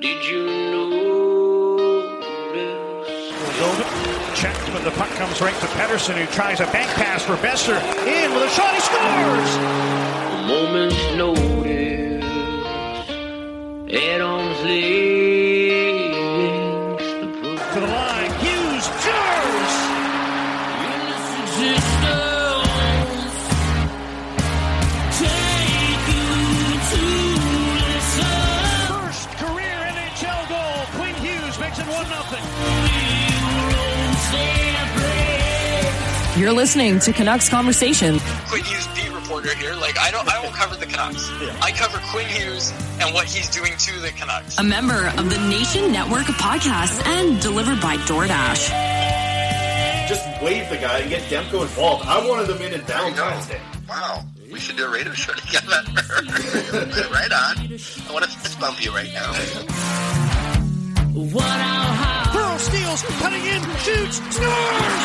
Did you notice? Check, but the puck comes right to Pettersson, who tries a bank pass for Besser. In with a shot, he scores! A moment's notice. Head on flings the puck. To the line, Hughes scores! You're listening to Canucks Conversation. Quinn Hughes beat reporter here. I won't cover the Canucks. I cover Quinn Hughes and what he's doing to the Canucks. A member of the Nation Network of podcasts and delivered by DoorDash. Just wave the guy and get Demko involved. I wanted him in Valentine's Day. Wow. We should do a radio show together. Right on. I want to fist bump you right now. Pearl steals, cutting in, shoots, scores!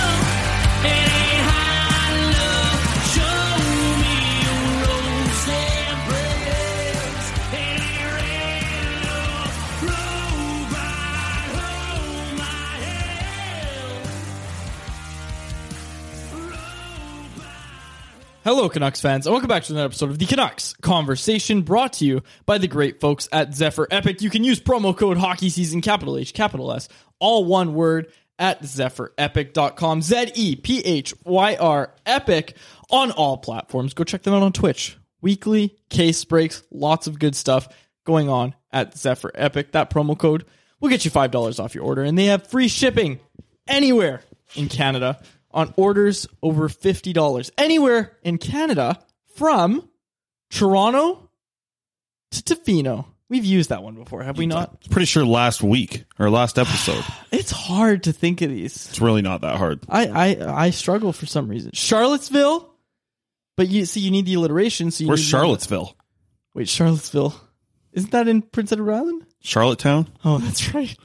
Hello, Canucks fans, and welcome back to another episode of the Canucks Conversation, brought to you by the great folks at Zephyr Epic. You can use promo code HockeySeason, capital H, capital S, all one word, at zephyrepic.com, Zephyr Epic, on all platforms. Go check them out on Twitch. Weekly case breaks, lots of good stuff going on at Zephyr Epic. That promo code will get you $5 off your order, and they have free shipping anywhere in Canada on orders over $50 anywhere in Canada from Toronto to Tofino. We've used that one before, have we not? Pretty sure last week or last episode. It's hard to think of these. It's really not that hard. I struggle for some reason. Charlottesville, but you need the alliteration. So where's Charlottesville? Wait, Charlottesville. Isn't that in Prince Edward Island? Charlottetown? Oh, that's right.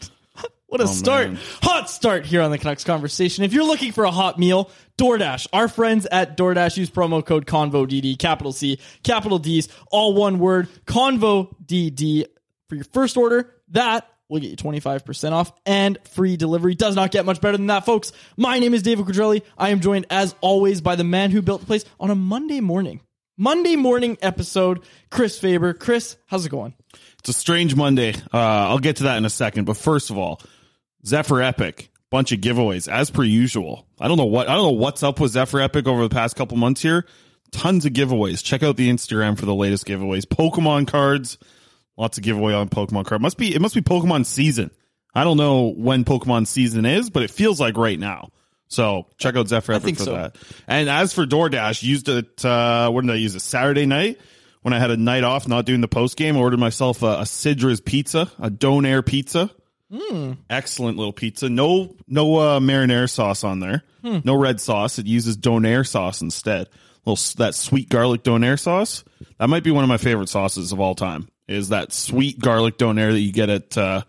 What a start. Man. Hot start here on the Canucks Conversation. If you're looking for a hot meal, DoorDash. Our friends at DoorDash use promo code CONVODD, capital C, capital D's, all one word, CONVODD for your first order. That will get you 25% off and free delivery. Does not get much better than that, folks. My name is David Quadrelli. I am joined, as always, by the man who built the place on a Monday morning episode, Chris Faber. Chris, how's it going? It's a strange Monday. I'll get to that in a second. But first of all, Zephyr Epic, bunch of giveaways as per usual. I don't know what's up with Zephyr Epic over the past couple months here. Tons of giveaways. Check out the Instagram for the latest giveaways. Pokemon cards, lots of giveaway on Pokemon card. It must be Pokemon season. I don't know when Pokemon season is, but it feels like right now. So check out Zephyr Epic for that. And as for DoorDash, used it. When did I use it? Saturday night. when I had a night off, not doing the post game, I ordered myself a Sidra's pizza, a Donair pizza. Mm. Excellent little pizza. No marinara sauce on there. No red sauce. It uses Donair sauce instead. That sweet garlic Donair sauce. That might be one of my favorite sauces of all time. Is that sweet garlic Donair that you get at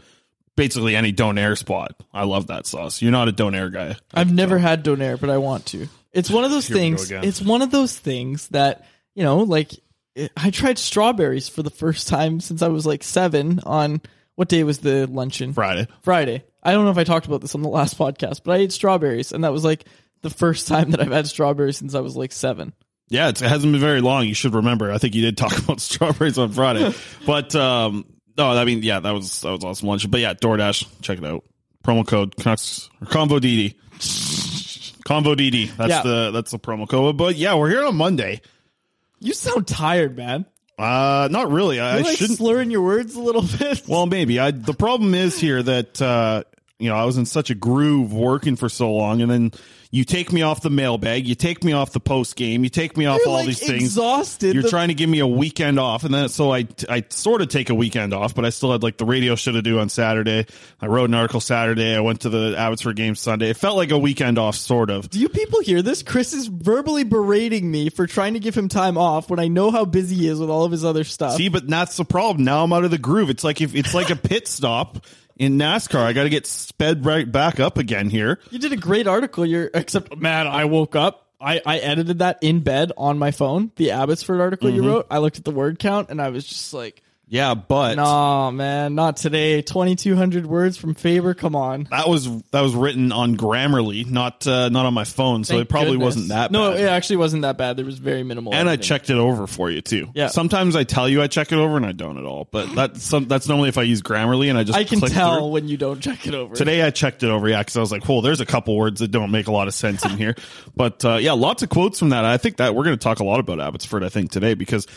basically any Donair spot. I love that sauce. You're not a Donair guy. I've never had Donair, but I want to. It's one of those things. It's one of those things that, you know, like I tried strawberries for the first time since I was like 7 on... What day was the luncheon? Friday. I don't know if I talked about this on the last podcast, but I ate strawberries, and that was like the first time that I've had strawberries since I was like 7. Yeah, it hasn't been very long. You should remember. I think you did talk about strawberries on Friday. But, no, I mean, yeah, that was awesome lunch. But, yeah, DoorDash, check it out. Promo code Canucks, or Combo DD. Combo DD. That's the promo code. But, yeah, we're here on Monday. You sound tired, man. Not really. I like shouldn't slur in your words a little bit. Well, maybe. The problem is here that I was in such a groove working for so long, and then you take me off the mailbag, you take me off the post game, you take me off all these things. Exhausted. You're trying to give me a weekend off, and then so I sort of take a weekend off, but I still had like the radio show to do on Saturday. I wrote an article Saturday. I went to the Abbotsford game Sunday. It felt like a weekend off, sort of. Do you people hear this? Chris is verbally berating me for trying to give him time off when I know how busy he is with all of his other stuff. See, but that's the problem. Now I'm out of the groove. It's like a pit stop. In NASCAR, I got to get sped right back up again here. You did a great article. Except, man, I woke up. I edited that in bed on my phone, the Abbotsford article you wrote. I looked at the word count, and I was just like... Yeah, but... No, man, not today. 2,200 words from Faber, come on. That was written on Grammarly, not on my phone, so it probably wasn't that bad. No, it actually wasn't that bad. There was very minimal... And editing. I checked it over for you, too. Yeah. Sometimes I tell you I check it over, and I don't at all, but that's normally if I use Grammarly, and I just click through. I can tell when you don't check it over. Today I checked it over, yeah, because I was like, there's a couple words that don't make a lot of sense in here. But, yeah, lots of quotes from that. I think that we're going to talk a lot about Abbotsford, I think, today, because...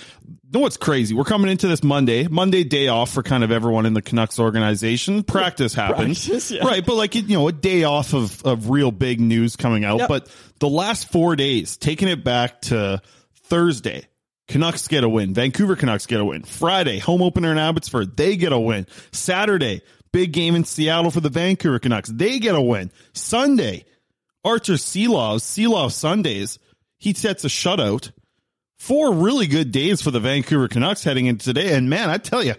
You know what's crazy? We're coming into this Monday day off for kind of everyone in the Canucks organization. Practice happened. Yeah. Right. But like, a day off of real big news coming out. Yep. But the last 4 days, taking it back to Thursday, Canucks get a win. Vancouver Canucks get a win. Friday, home opener in Abbotsford. They get a win. Saturday, big game in Seattle for the Vancouver Canucks. They get a win. Sunday, Arturs Silovs Sundays. He sets a shutout. 4 really good days for the Vancouver Canucks heading into today. And, man, I tell you,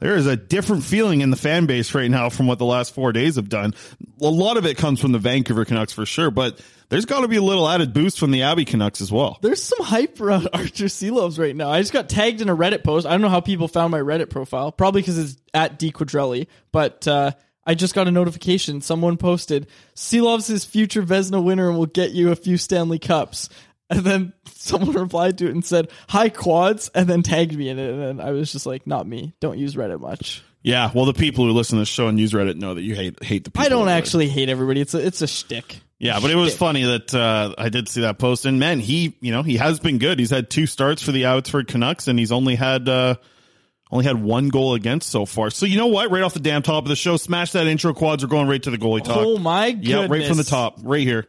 there is a different feeling in the fan base right now from what the last 4 days have done. A lot of it comes from the Vancouver Canucks for sure, but there's got to be a little added boost from the Abbey Canucks as well. There's some hype around Arturs Silovs right now. I just got tagged in a Reddit post. I don't know how people found my Reddit profile, probably because it's at D Quadrelli, but I just got a notification. Someone posted, Silovs is future Vezina winner and will get you a few Stanley Cups. And then someone replied to it and said, hi, Quads, and then tagged me in it. And then I was just like, not me. Don't use Reddit much. Yeah, well, the people who listen to the show and use Reddit know that you hate the people. I don't actually hate everybody. It's a shtick. Yeah, but it was funny that I did see that post. And, man, he has been good. He's had 2 starts for the Abbotsford Canucks, and he's only had... Only had 1 goal against so far. So you know what? Right off the damn top of the show, smash that intro, Quads. We're going right to the goalie talk. Oh, my goodness. Yeah, right from the top. Right here.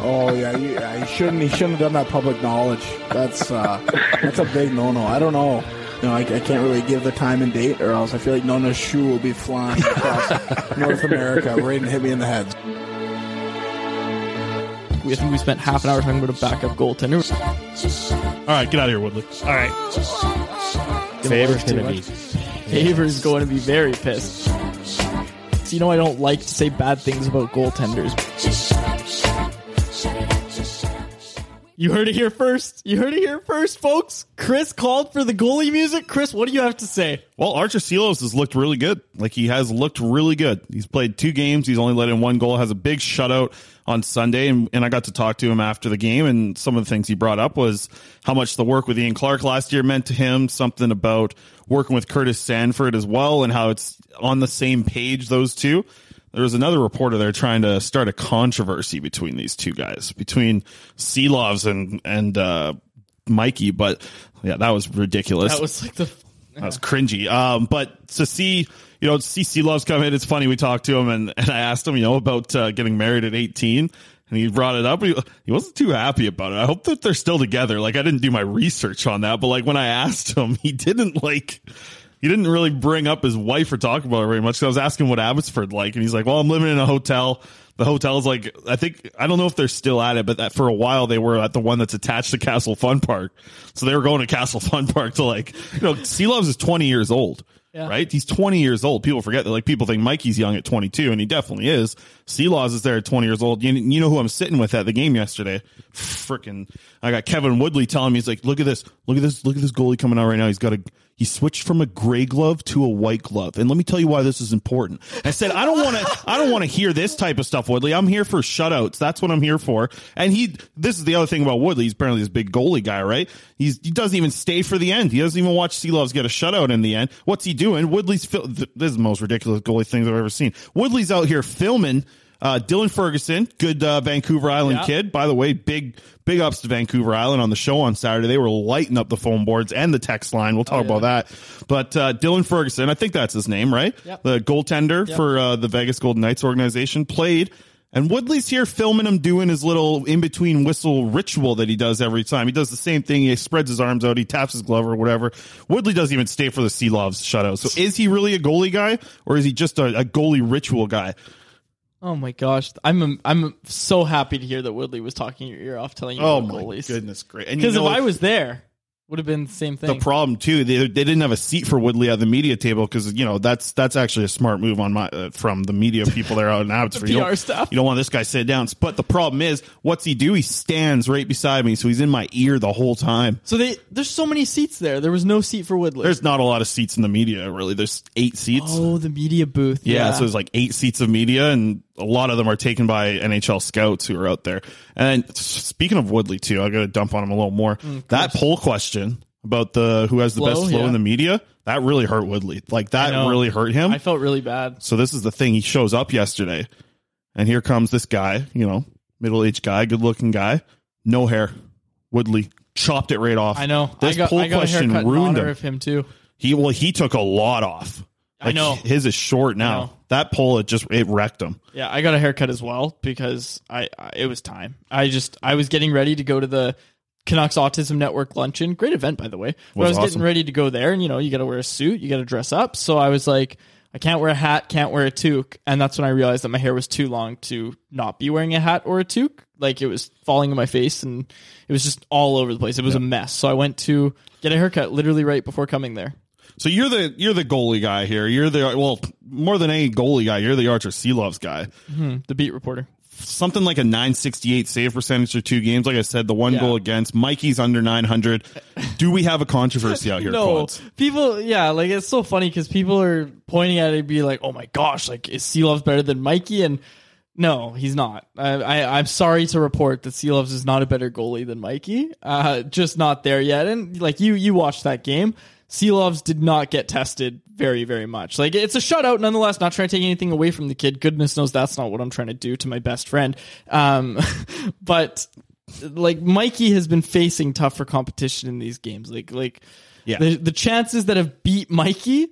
Oh yeah, he shouldn't have done that public knowledge. That's a big no-no. I don't know. I can't really give the time and date, or else I feel like Nona's shoe will be flying across North America, right and hit me in the head. We spent half an hour talking about a backup goaltender. All right, get out of here, Woodley. All right, Faber's going to be very pissed. So, I don't like to say bad things about goaltenders. You heard it here first. Folks. Chris called for the goalie music. Chris, what do you have to say? Well, Arturs Silovs has looked really good. He's played 2 games. He's only let in 1 goal. Has a big shutout on Sunday. And I got to talk to him after the game. And some of the things he brought up was how much the work with Ian Clark last year meant to him. Something about working with Curtis Sanford as well and how it's on the same page, those two. There was another reporter there trying to start a controversy between these 2 guys, between Silovs and Mikey. But yeah, that was ridiculous. That was cringy. But to see Silovs come in, it's funny. We talked to him and I asked him, about getting married at 18. and he brought it up. He wasn't too happy about it. I hope that they're still together. Like, I didn't do my research on that, but like when I asked him, he didn't really bring up his wife or talk about her very much. So I was asking what Abbotsford like, and he's like, well, I'm living in a hotel. The hotel's like, I don't know if they're still at it, but that for a while they were at the one that's attached to Castle Fun Park. So they were going to Castle Fun Park to Silovs is 20 years old. Yeah. Right? He's 20 years old. People forget that. Like, people think Mikey's young at 22, and he definitely is. Silovs is there at 20 years old. You know who I'm sitting with at the game yesterday? I got Kevin Woodley telling me, he's like, look at this goalie coming out right now. He switched from a gray glove to a white glove. And let me tell you why this is important. I said, I don't want to hear this type of stuff, Woodley. I'm here for shutouts. That's what I'm here for. And this is the other thing about Woodley. He's apparently this big goalie guy, right? He doesn't even stay for the end. He doesn't even watch Silovs get a shutout in the end. What's he doing? This is the most ridiculous goalie thing I've ever seen. Woodley's out here filming Dylan Ferguson, good Vancouver Island kid. By the way, big ups to Vancouver Island on the show on Saturday. They were lighting up the phone boards and the text line. We'll talk about that. But Dylan Ferguson, I think that's his name, right? Yep. The goaltender for the Vegas Golden Knights organization played. And Woodley's here filming him doing his little in-between whistle ritual that he does every time. He does the same thing. He spreads his arms out. He taps his glove or whatever. Woodley doesn't even stay for the Silovs shutout. So is he really a goalie guy, or is he just a goalie ritual guy? Oh my gosh! I'm so happy to hear that Woodley was talking your ear off, telling you about goalies. Oh my goodness, great! Because if I was there, would have been the same thing. The problem too, they didn't have a seat for Woodley at the media table, because that's actually a smart move on my from the media people there out in Abbotsford. PR stuff. You don't want this guy sitting down. But the problem is, what's he do? He stands right beside me, so he's in my ear the whole time. So there's so many seats there. There was no seat for Woodley. There's not a lot of seats in the media, really. There's 8 seats. Oh, the media booth. Yeah, so there's like 8 seats of media, and a lot of them are taken by NHL scouts who are out there. And speaking of Woodley, too, I got to dump on him a little more. That poll question about who has the best flow in the media, that really hurt Woodley. Like, that really hurt him. I felt really bad. So this is the thing. He shows up yesterday, and here comes this guy, middle-aged guy, good-looking guy, no hair. Woodley chopped it right off. I know. This poll question ruined him too. He took a lot off. Like, I know his is short now. That poll, it wrecked him. Yeah, I got a haircut as well because it was time. I was getting ready to go to the Canucks Autism Network luncheon. Great event, by the way. But I was getting ready to go there, and you got to wear a suit, you got to dress up. So I was like, I can't wear a hat, can't wear a toque, and that's when I realized that my hair was too long to not be wearing a hat or a toque. Like, it was falling in my face, and it was just all over the place. It was a mess. So I went to get a haircut literally right before coming there. So you're the goalie guy here. You're the, well, more than any goalie guy, you're the Arturs Silovs guy. Mm-hmm. The beat reporter. Something like a 968 save percentage through 2 games. Like I said, the one goal against. Mikey's under 900. Do we have a controversy out here? No. People, like, it's so funny because people are pointing at it and be like, oh my gosh, like, is Silovs better than Mikey? And no, he's not. I'm sorry to report that Silovs is not a better goalie than Mikey. Just not there yet. And like you watched that game. Silovs did not get tested very, very much. Like, it's a shutout, nonetheless. Not trying to take anything away from the kid. Goodness knows that's not what I'm trying to do to my best friend. But like, Mikey has been facing tougher competition in these games. The chances that have beat Mikey,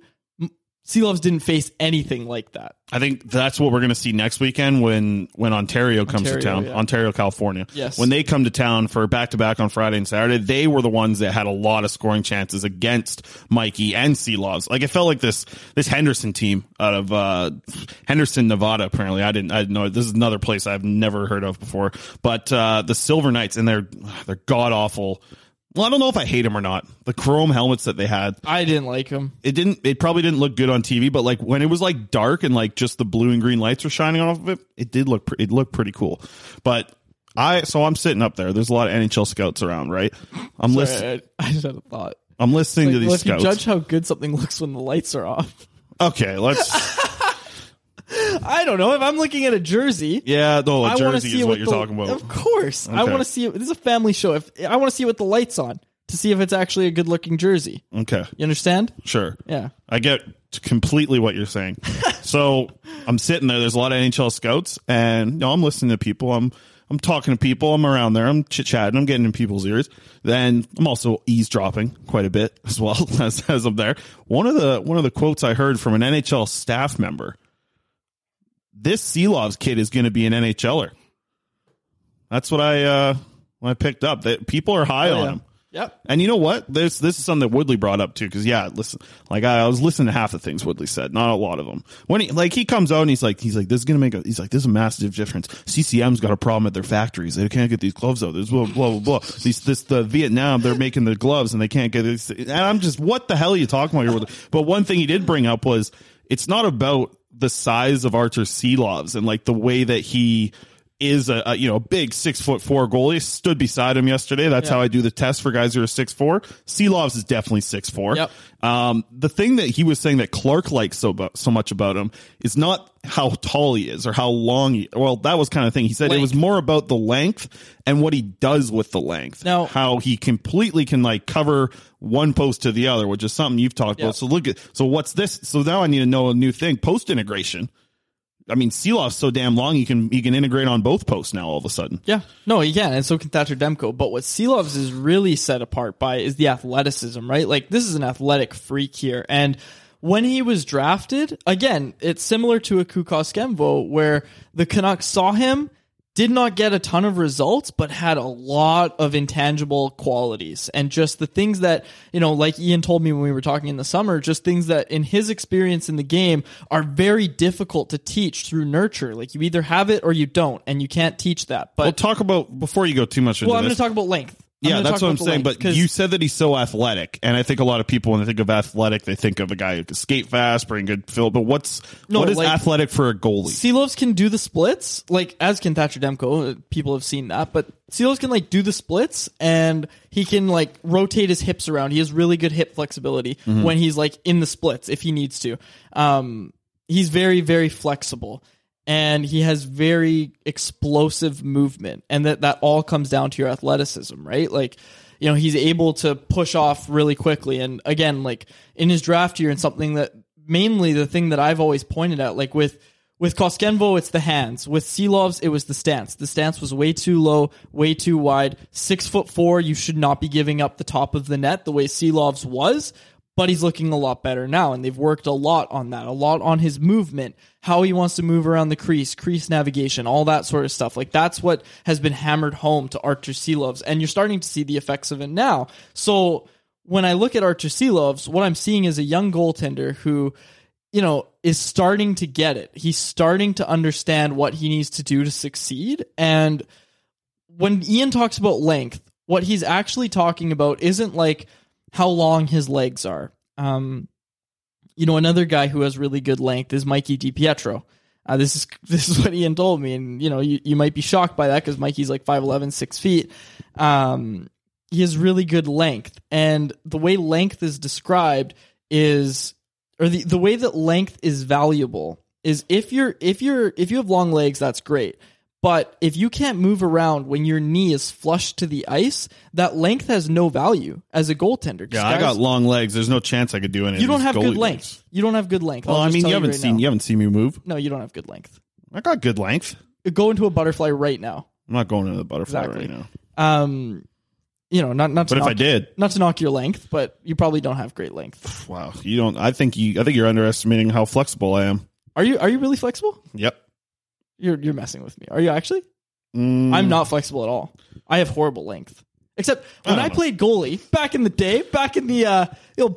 Silovs didn't face anything like that. I think that's what we're going to see next weekend when Ontario comes to town. Yeah. Ontario, California. Yes. When they come to town for back-to-back on Friday and Saturday, they were the ones that had a lot of scoring chances against Mikey and Silovs. Like, it felt like this Henderson team out of Henderson, Nevada, apparently. I didn't know. This is another place I've never heard of before. But the Silver Knights, and they're god-awful. Well, I don't know if I hate them or not. The chrome helmets that they had. I didn't like them. It probably didn't look good on TV, but like, when it was like dark and like just the blue and green lights were shining off of it, it looked pretty cool. But so I'm sitting up there. There's a lot of NHL scouts around, right? I'm listening. I just had a thought. I'm listening to these scouts. You judge how good something looks when the lights are off. Okay, let's... I don't know. If I'm looking at a jersey, a jersey is what you're talking about. Of course, okay. I want to see. This is a family show. If I want to see what the light's on to see if it's actually a good-looking jersey. Okay, you understand? Sure. Yeah, I get completely what you're saying. So I'm sitting there. There's a lot of NHL scouts, and I'm listening to people. I'm talking to people. I'm around there. I'm chit-chatting. I'm getting in people's ears. Then I'm also eavesdropping quite a bit as well as I'm there. One of the quotes I heard from an NHL staff member. This Silovs kid is going to be an NHLer. That's what I picked up. That people are high on him. Yep. And you know what? This is something that Woodley brought up too. Cause listen, like I was listening to half the things Woodley said, not a lot of them. When he comes out and he's like, this is going to make this is a massive difference. CCM's got a problem at their factories. They can't get these gloves out. There's blah, blah, blah, blah. The Vietnam, they're making the gloves and they can't get these. And I'm just, what the hell are you talking about here, Woodley? But one thing he did bring up was it's not about the size of Arturs Silovs and like the way that he is a big 6'4" goalie. Stood beside him yesterday. That's how I do the test for guys who are 6'4". Silovs is definitely 6'4". Yep. The thing that he was saying that Clark likes so much about him is not how tall he is or how long that was kind of thing. He said it was more about the length and what he does with the length. Now, how he completely can like cover one post to the other, which is something you've talked about. So what's this? So now I need to know a new thing. Post integration. I mean, Silovs so damn long, he can integrate on both posts now all of a sudden. Yeah. No, he can, and so can Thatcher Demko. But what Silovs is really set apart by is the athleticism, right? Like, this is an athletic freak here. And when he was drafted, again, it's similar to a Kukoskemvo where the Canucks saw him, did not get a ton of results, but had a lot of intangible qualities. And just the things that, like Ian told me when we were talking in the summer, just things that in his experience in the game are very difficult to teach through nurture. Like, you either have it or you don't, and you can't teach that. But we'll talk about, before you go too much into this. Well, I'm going to talk about length. Yeah, that's what I'm saying. But you said that he's so athletic, and I think a lot of people, when they think of athletic, they think of a guy who can skate fast, bring good fill. But what is athletic for a goalie? Silovs can do the splits, like as can Thatcher Demko. People have seen that, but Silovs can do the splits, and he can rotate his hips around. He has really good hip flexibility when he's in the splits if he needs to. He's very, very flexible. And he has very explosive movement. And that all comes down to your athleticism, right? He's able to push off really quickly. And again, in his draft year, and something that mainly the thing that I've always pointed out, with Koskenvo, it's the hands. With Silovs, it was the stance. The stance was way too low, way too wide. 6'4", you should not be giving up the top of the net the way Silovs was. But he's looking a lot better now, and they've worked a lot on that, a lot on his movement, how he wants to move around the crease navigation, all that sort of stuff. That's what has been hammered home to Arturs Silovs, and you're starting to see the effects of it now. So when I look at Arturs Silovs, what I'm seeing is a young goaltender who, is starting to get it. He's starting to understand what he needs to do to succeed. And when Ian talks about length, what he's actually talking about isn't how long his legs are. Another guy who has really good length is Mikey DiPietro. This is what Ian told me, and you might be shocked by that because Mikey's 5'11", 6 feet. He has really good length, and the way length is described is, or the way that length is valuable is if you have long legs, that's great. But if you can't move around when your knee is flush to the ice, that length has no value as a goaltender. Yeah, I got long legs. There's no chance I could do anything. You don't have good length. You don't have good length. Well, I mean, you haven't seen me move. No, you don't have good length. I got good length. Go into a butterfly right now. I'm not going into the butterfly right now. Not to. But if I did, not to knock your length, but you probably don't have great length. Wow, you don't. I think you're underestimating how flexible I am. Are you really flexible? Yep. You're messing with me. Are you actually? I'm not flexible at all. I have horrible length. Except when I played goalie back in the day, back in the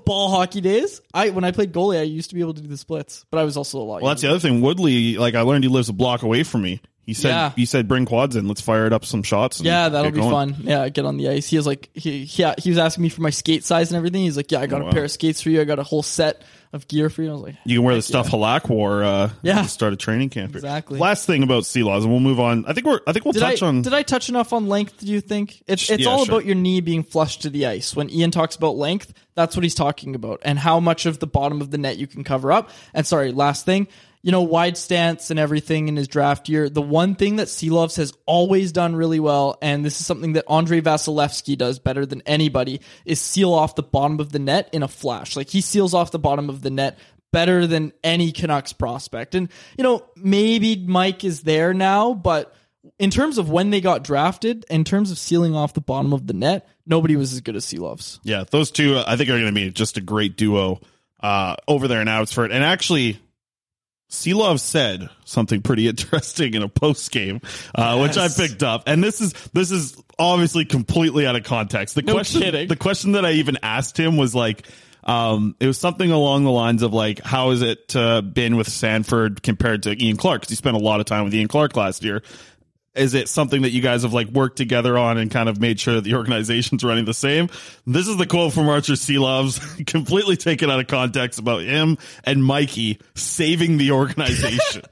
ball hockey days, when I played goalie, I used to be able to do the splits, but I was also a lot. Well, that's the other thing. Woodley, I learned he lives a block away from me. He said, bring quads in. Let's fire it up some shots. And that'll be fun. Yeah, get on the ice. He was he was asking me for my skate size and everything. He's I got a pair of skates for you. I got a whole set of gear for you. And I was you can wear the stuff Halak wore to start a training camp. Exactly. Last thing about Silovs, and we'll move on. Did I touch enough on length, do you think? It's all about your knee being flush to the ice. When Ian talks about length, that's what he's talking about, and how much of the bottom of the net you can cover up. And sorry, last thing. Wide stance and everything in his draft year. The one thing that Silovs has always done really well, and this is something that Andre Vasilevsky does better than anybody, is seal off the bottom of the net in a flash. He seals off the bottom of the net better than any Canucks prospect. And, maybe Mike is there now, but in terms of when they got drafted, in terms of sealing off the bottom of the net, nobody was as good as Silovs. Yeah, those two, I think, are going to be just a great duo over there in Abbotsford. And actually, Silovs said something pretty interesting in a post game, which I picked up. And this is obviously completely out of context. The question that I even asked him was like, it was something along the lines of like, how has it been with Sanford compared to Ian Clark? Because he spent a lot of time with Ian Clark last year. Is it something that you guys have like worked together on and kind of made sure that the organization's running the same? This is the quote from Arturs Silovs, completely taken out of context about him and Mikey saving the organization.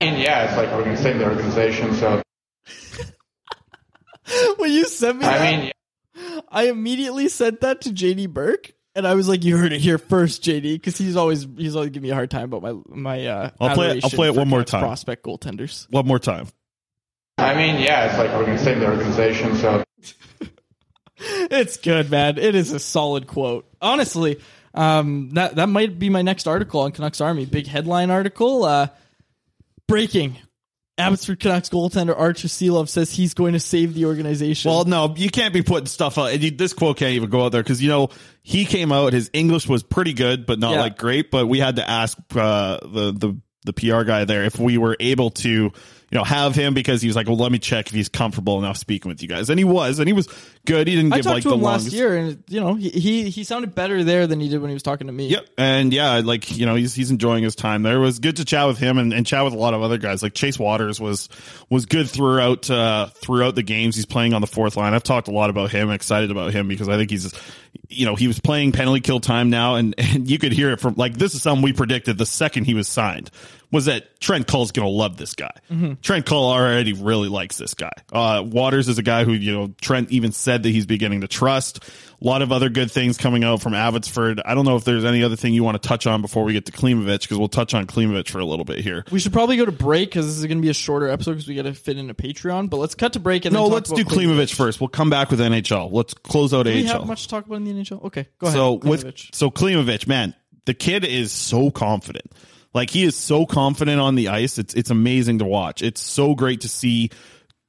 And yeah, it's like we're going to save the organization. So when you sent me, I immediately sent that to JD Burke. And I was like, "You heard it here first, JD," because he's always giving me a hard time about my. I'll play it one more time. Prospect goaltenders. One more time. It's like we're going to save the organization. So it's good, man. It is a solid quote, honestly. That might be my next article on Canucks Army. Big headline article. Breaking. Abbotsford Canucks goaltender Arturs Silovs says he's going to save the organization. Well, no, you can't be putting stuff out. This quote can't even go out there because, you know, he came out. His English was pretty good, but not like great. But we had to ask the PR guy there if we were able to, you know, have him because he was like, well, let me check if he's comfortable enough speaking with you guys. And he was good. He didn't give like the longest. I talked to him last year and, you know, he sounded better there than he did when he was talking to me. Yep. And yeah, like, you know, he's enjoying his time there. It was good to chat with him and chat with a lot of other guys. Like Chase Waters was good throughout the games. He's playing on the fourth line. I've talked a lot about him, excited about him because I think he's, you know, he was playing penalty kill time now and you could hear it from like, this is something we predicted the second he was signed. Was that Trent Cull's going to love this guy. Mm-hmm. Trent Cull already really likes this guy. Waters is a guy who, you know, Trent even said that he's beginning to trust. A lot of other good things coming out from Abbotsford. I don't know if there's any other thing you want to touch on before we get to Klimovich, because we'll touch on Klimovich for a little bit here. We should probably go to break because this is going to be a shorter episode because we got to fit in a Patreon. But let's cut to break. And let's do Klimovich first. We'll come back with NHL. Let's close out NHL. Do we have much to talk about in the NHL? Okay, go ahead. So Klimovich, man, the kid is so confident. Like, he is so confident on the ice. It's amazing to watch. It's so great to see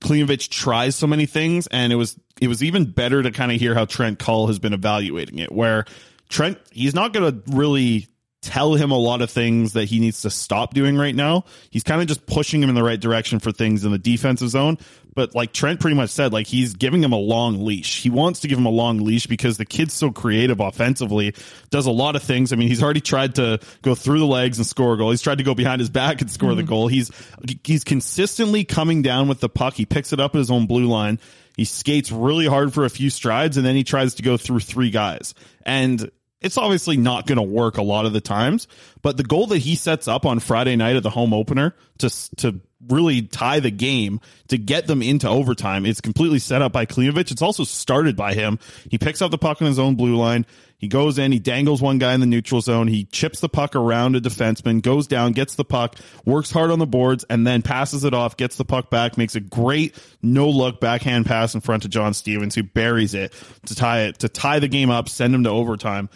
Klimovich try so many things, and it was even better to kind of hear how Trent Cull has been evaluating it, where Trent, he's not going to really tell him a lot of things that he needs to stop doing right now. He's kind of just pushing him in the right direction for things in the defensive zone. But like Trent pretty much said, like he's giving him a long leash. He wants to give him a long leash because the kid's so creative offensively, does a lot of things. I mean, he's already tried to go through the legs and score a goal. He's tried to go behind his back and score the goal. He's consistently coming down with the puck. He picks it up at his own blue line. He skates really hard for a few strides, and then he tries to go through three guys. And it's obviously not going to work a lot of the times, but the goal that he sets up on Friday night at the home opener to really tie the game, to get them into overtime, it's completely set up by Klimovich. It's also started by him. He picks up the puck on his own blue line. He goes in, he dangles one guy in the neutral zone. He chips the puck around a defenseman, goes down, gets the puck, works hard on the boards, and then passes it off, gets the puck back, makes a great no-look backhand pass in front of John Stevens, who buries it to tie the game up, send him to overtime.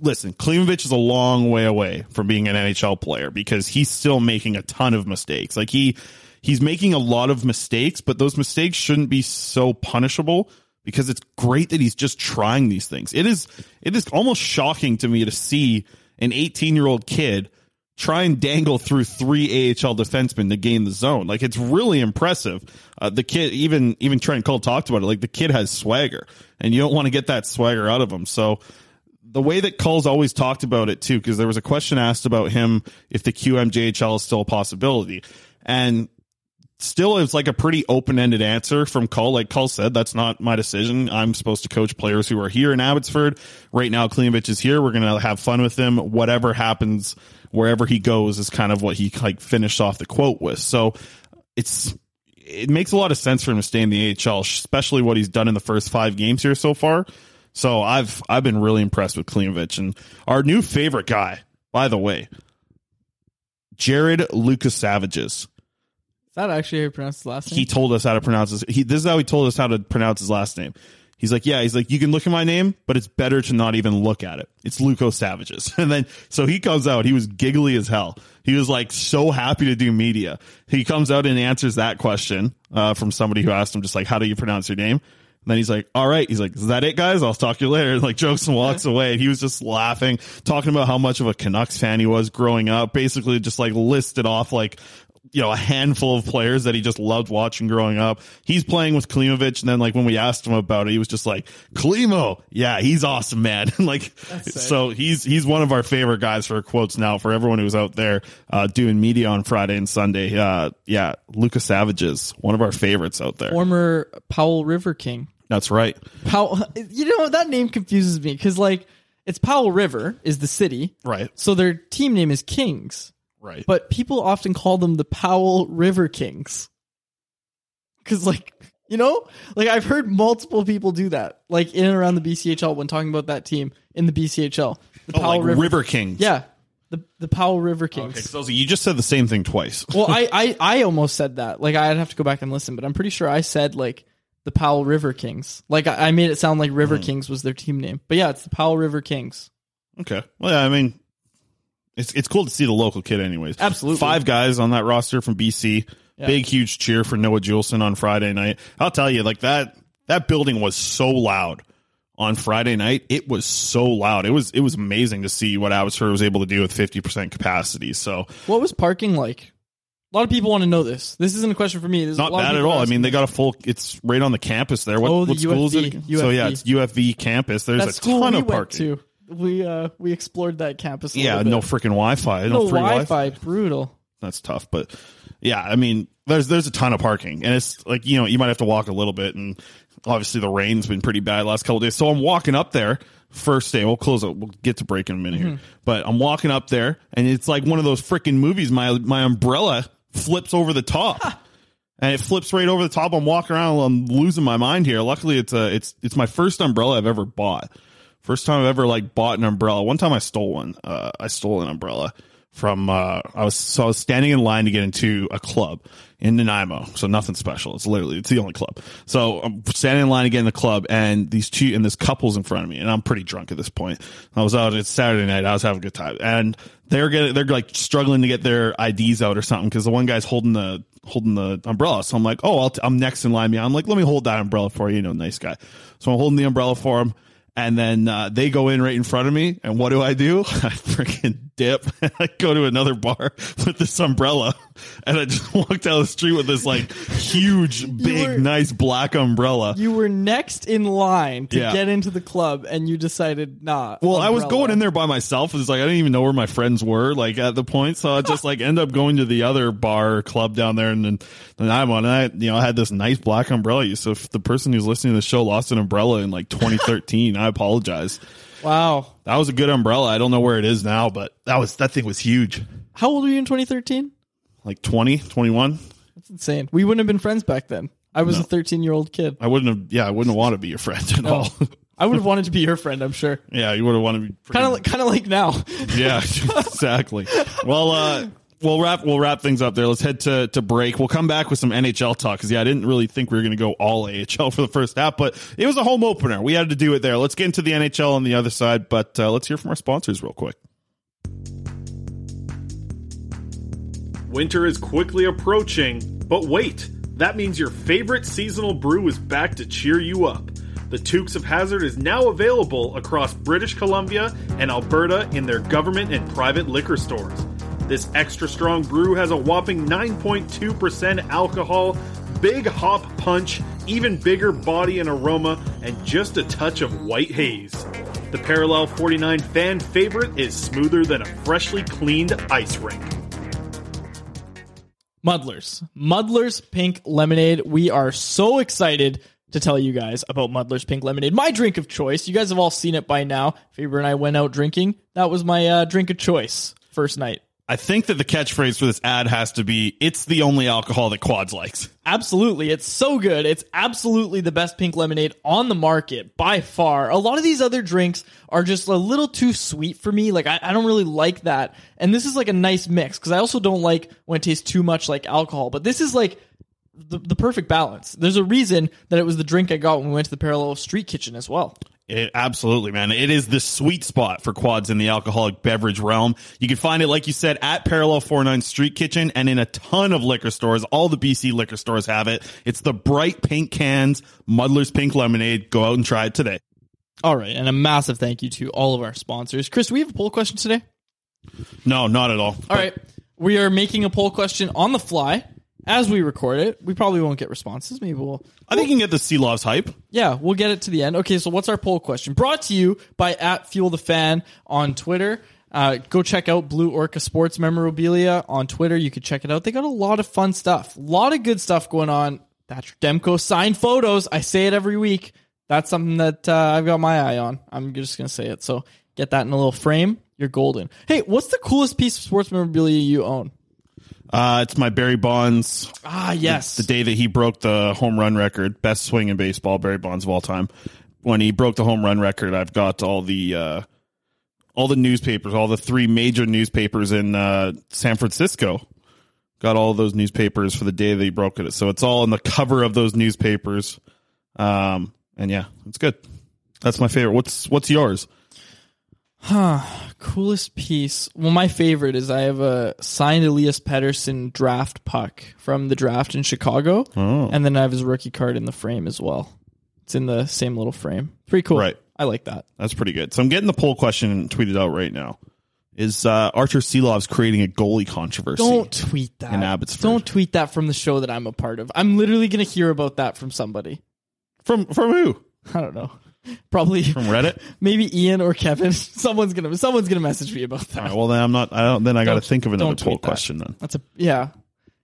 Listen, Klimovich is a long way away from being an NHL player because he's still making a ton of mistakes. Like he's making a lot of mistakes, but those mistakes shouldn't be so punishable because it's great that he's just trying these things. It is almost shocking to me to see an 18-year-old kid try and dangle through three AHL defensemen to gain the zone. Like, it's really impressive. The kid, even Trent Cull talked about it. Like, the kid has swagger, and you don't want to get that swagger out of him. So the way that Cull's always talked about it, too, because there was a question asked about him if the QMJHL is still a possibility. And still, it's like a pretty open-ended answer from Cull. Like Cull said, that's not my decision. I'm supposed to coach players who are here in Abbotsford. Right now, Klimovich is here. We're going to have fun with him. Whatever happens, wherever he goes is kind of what he like finished off the quote with. So it makes a lot of sense for him to stay in the AHL, especially what he's done in the first five games here so far. So I've been really impressed with Klimovich. And our new favorite guy, by the way, Jared Lukasavages. Is that actually how you pronounce his last name? He told us how to pronounce his. This is how he told us how to pronounce his last name. He's like, you can look at my name, but it's better to not even look at it. It's Lukasavages. And then, so he comes out, he was giggly as hell. He was like so happy to do media. He comes out and answers that question from somebody who asked him just like, how do you pronounce your name? And then he's like, all right. He's like, is that it, guys? I'll talk to you later. Like, jokes and walks away. And he was just laughing, talking about how much of a Canucks fan he was growing up. Basically just like listed off like, you know, a handful of players that he just loved watching growing up. He's playing with Klimovich. And then like when we asked him about it, he was just like, Klimo. Yeah, he's awesome, man. And like, so he's one of our favorite guys for quotes now for everyone who's out there doing media on Friday and Sunday. Yeah. Lucas Savage is one of our favorites out there. Former Powell River King. That's right. Powell, you know, that name confuses me because like it's Powell River is the city. Right. So their team name is Kings. Right. But people often call them the Powell River Kings. Because, like, you know, like I've heard multiple people do that, like in and around the BCHL when talking about that team in the BCHL. The Powell like River Kings. Yeah. The Powell River Kings. Okay, so you just said the same thing twice. Well, I almost said that. Like, I'd have to go back and listen, but I'm pretty sure I said, like, the Powell River Kings. Like, I made it sound like River Kings was their team name. But yeah, it's the Powell River Kings. Okay. Well, yeah, I mean, it's cool to see the local kid anyways. Absolutely. 5 guys on that roster from BC. Yeah. Big, huge cheer for Noah Juleson on Friday night. I'll tell you, like that building was so loud on Friday night. It was so loud. It was amazing to see what Abbotsford was able to do with 50% capacity. So what was parking like? A lot of people want to know this. This isn't a question for me. There's not bad at all. I mean, they got a full. It's right on the campus there. What school is it? UFV. So yeah, it's UFV campus. There's a ton of parking. We explored that campus. Yeah, no freaking Wi-Fi. No free Wi-Fi. Brutal. That's tough, but yeah, I mean, there's a ton of parking, and it's like, you know, you might have to walk a little bit, and obviously the rain's been pretty bad the last couple of days. So I'm walking up there. First day, we'll close it. We'll get to break in a minute here, but I'm walking up there, and it's like one of those freaking movies. My umbrella flips over the top and it flips right over the top. I'm walking around. I'm losing my mind here. Luckily it's my first umbrella I've ever bought. First time I've ever like bought an umbrella. One time I stole one. I stole an umbrella from, I was standing in line to get into a club in Nanaimo. So nothing special. It's the only club. So I'm standing in line to get in the club, and this couple's in front of me, and I'm pretty drunk at this point. I was out. It's Saturday night. I was having a good time, and they're like struggling to get their IDs out or something, because the one guy's holding the umbrella. So I'm like, oh, I'm next in line. Yeah, I'm like, let me hold that umbrella for you, you know, nice guy. So I'm holding the umbrella for him, and then they go in right in front of me, and what do? I freaking dip. I go to another bar with this umbrella, and I just walked down the street with this like huge, big, nice black umbrella. You were next in line to get into the club, and you decided not. Well, umbrella. I was going in there by myself. It's like I didn't even know where my friends were, like at the point. So I just like end up going to the other bar or club down there, and then I'm on. And I had this nice black umbrella. So if the person who's listening to the show lost an umbrella in like 2013, I apologize. Wow, that was a good umbrella. I don't know where it is now, but that thing was huge. How old were you in 2013? Like 20, 21. That's insane. We wouldn't have been friends back then. I was a 13-year-old kid. I wouldn't want to be your friend at all. I would have wanted to be your friend, I'm sure. Yeah, you would have wanted to be kind of like now. Yeah, exactly. Well, we'll wrap things up there. Let's head to break. We'll come back with some NHL talk, because I didn't really think we were going to go all AHL for the first half, but it was a home opener. We had to do it there. Let's get into the NHL on the other side, but let's hear from our sponsors real quick. Winter is quickly approaching, but wait, that means your favorite seasonal brew is back to cheer you up. The Tukes of Hazzard is now available across British Columbia and Alberta in their government and private liquor stores. This extra strong brew has a whopping 9.2% alcohol, big hop punch, even bigger body and aroma, and just a touch of white haze. The Parallel 49 fan favorite is smoother than a freshly cleaned ice rink. Muddler's Pink Lemonade. We are so excited to tell you guys about Muddler's Pink Lemonade, my drink of choice. You guys have all seen it by now. Faber and I went out drinking. That was my drink of choice first night. I think that the catchphrase for this ad has to be, it's the only alcohol that Quads likes. Absolutely. It's so good. It's absolutely the best pink lemonade on the market by far. A lot of these other drinks are just a little too sweet for me. Like, I don't really like that. And this is like a nice mix, because I also don't like when it tastes too much like alcohol. But this is like the perfect balance. There's a reason that it was the drink I got when we went to the Parallel Street Kitchen as well. Absolutely, man. It is the sweet spot for quads in the alcoholic beverage realm. You can find it, like you said, at Parallel 49 Street Kitchen and in a ton of liquor stores. All the BC liquor stores have it. It's the bright pink cans, Muddler's Pink Lemonade. Go out and try it today. All right, and a massive thank you to all of our sponsors. Chris, do we have a poll question today? No, not at all. All right, we are making a poll question on the fly. As we record it, we probably won't get responses. Maybe we'll... I think you can get the Silovs hype. Yeah, we'll get it to the end. Okay, so what's our poll question? Brought to you by @FuelTheFan on Twitter. Go check out Blue Orca Sports Memorabilia on Twitter. You can check it out. They got a lot of fun stuff. A lot of good stuff going on. Thatcher Demko signed photos. I say it every week. That's something that I've got my eye on. I'm just going to say it. So get that in a little frame. You're golden. Hey, what's the coolest piece of sports memorabilia you own? It's my Barry Bonds. Ah, yes. The day that he broke the home run record. Best swing in baseball, Barry Bonds of all time. When he broke the home run record, I've got all the newspapers, all the three major newspapers in San Francisco. Got all those newspapers for the day that he broke it. So it's all on the cover of those newspapers. And yeah, it's good. That's my favorite. What's yours? Huh. Coolest piece. Well, my favorite is I have a signed Elias Pettersson draft puck from the draft in Chicago. Oh. And then I have his rookie card in the frame as well. It's in the same little frame. Pretty cool. Right. I like that. That's pretty good. So I'm getting the poll question tweeted out right now. Is Arturs Silovs creating a goalie controversy? Don't tweet that. In Abbotsford. Don't tweet that from the show that I'm a part of. I'm literally going to hear about that from somebody. From who? I don't know. Probably from Reddit, maybe Ian or Kevin. Someone's gonna message me about that. All right, well, then I'm not. I don't. Then I got to think of another poll question. Then that's a yeah.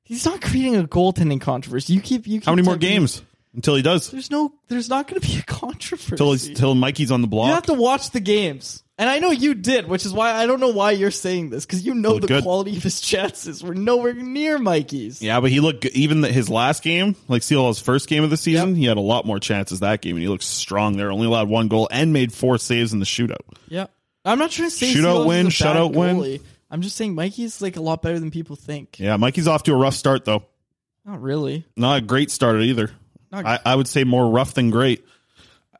He's not creating a goaltending controversy. You keep. How many more games until he does? There's not going to be a controversy till Mikey's on the block. You have to watch the games, and I know you did, which is why I don't know why you're saying this because you know the good quality of his chances were nowhere near Mikey's. Yeah, but he looked even his last game, like Silovs' first game of the season. Yep. He had a lot more chances that game, and he looked strong there. Only allowed one goal and made 4 saves in the shootout. Yeah, I'm not trying to say shootout win, shutout win. I'm just saying Mikey's like a lot better than people think. Yeah, Mikey's off to a rough start though. Not really. Not a great start either. I would say more rough than great.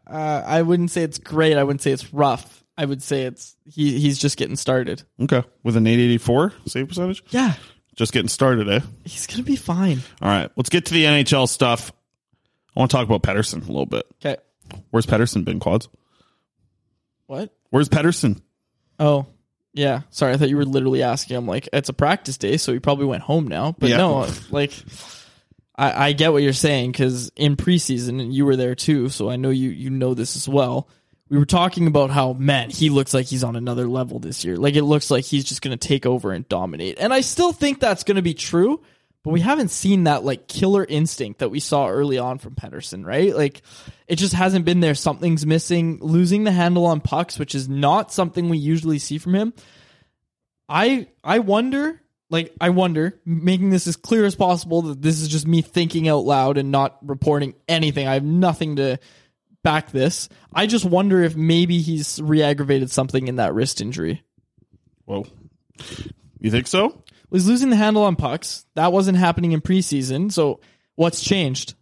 I wouldn't say it's great. I wouldn't say it's rough. I would say it's he's just getting started. Okay. With an 884 save percentage? Yeah. Just getting started, eh? He's going to be fine. All right. Let's get to the NHL stuff. I want to talk about Pettersson a little bit. Okay. Where's Pettersson been, Quads? What? Where's Pettersson? Oh, yeah. Sorry. I thought you were literally asking. I'm like, it's a practice day, so he probably went home now. But yeah. No, like... I get what you're saying because in preseason, and you were there too, so I know you know this as well. We were talking about how, man, he looks like he's on another level this year. Like, it looks like he's just going to take over and dominate. And I still think that's going to be true, but we haven't seen that, like, killer instinct that we saw early on from Pettersson, right? Like, it just hasn't been there. Something's missing. Losing the handle on pucks, which is not something we usually see from him. I wonder, making this as clear as possible, that this is just me thinking out loud and not reporting anything. I have nothing to back this. I just wonder if maybe he's re-aggravated something in that wrist injury. Whoa. You think so? Well, he's losing the handle on pucks. That wasn't happening in preseason. So what's changed?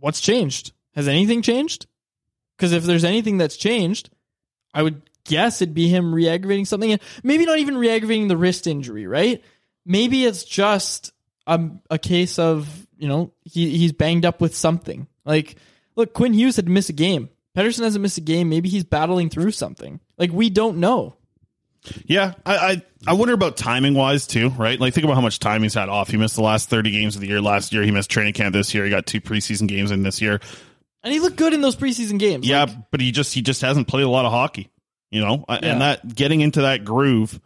What's changed? Has anything changed? Because if there's anything that's changed, I would... guess it'd be him re-aggravating something, and maybe not even re-aggravating the wrist injury, right? Maybe it's just a case of, you know, he's banged up with something. Like, look, Quinn Hughes had to miss a game. Pettersson hasn't missed a game. Maybe he's battling through something. Like, we don't know. Yeah, I wonder about timing wise too, right? Like, think about how much time he's had off. He missed the last 30 games of the year last year. He missed training camp this year. He got 2 preseason games in this year, and he looked good in those preseason games. Yeah, like, but he just hasn't played a lot of hockey. You know, yeah. And that getting into that groove,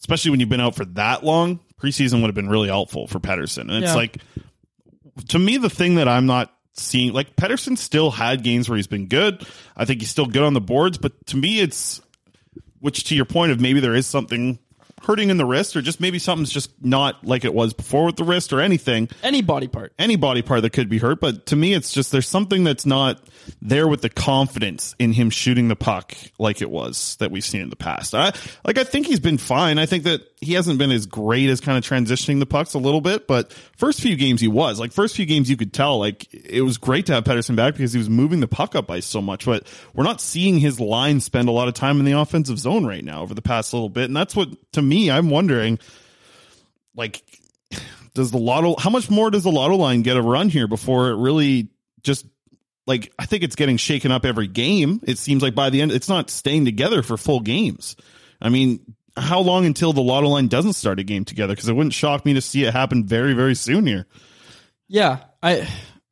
especially when you've been out for that long, preseason would have been really helpful for Pettersson. And it's like, to me, the thing that I'm not seeing, like, Pettersson still had games where he's been good. I think he's still good on the boards. But to me, it's, which to your point of maybe there is something hurting in the wrist, or just maybe something's just not like it was before with the wrist or anything. Any body part that could be hurt. But to me, it's just there's something that's not there with the confidence in him shooting the puck like it was that we've seen in the past. I think he's been fine. I think that he hasn't been as great as kind of transitioning the pucks a little bit, but first few games he was. Like, first few games you could tell, like, it was great to have Pettersson back because he was moving the puck up by so much, but we're not seeing his line spend a lot of time in the offensive zone right now over the past little bit, and that's what, to me, I'm wondering, like, how much more does the Lotto line get a run here before it really just, like, I think it's getting shaken up every game. It seems like by the end, it's not staying together for full games. I mean, how long until the Lotto line doesn't start a game together? Because it wouldn't shock me to see it happen very, very soon here. Yeah.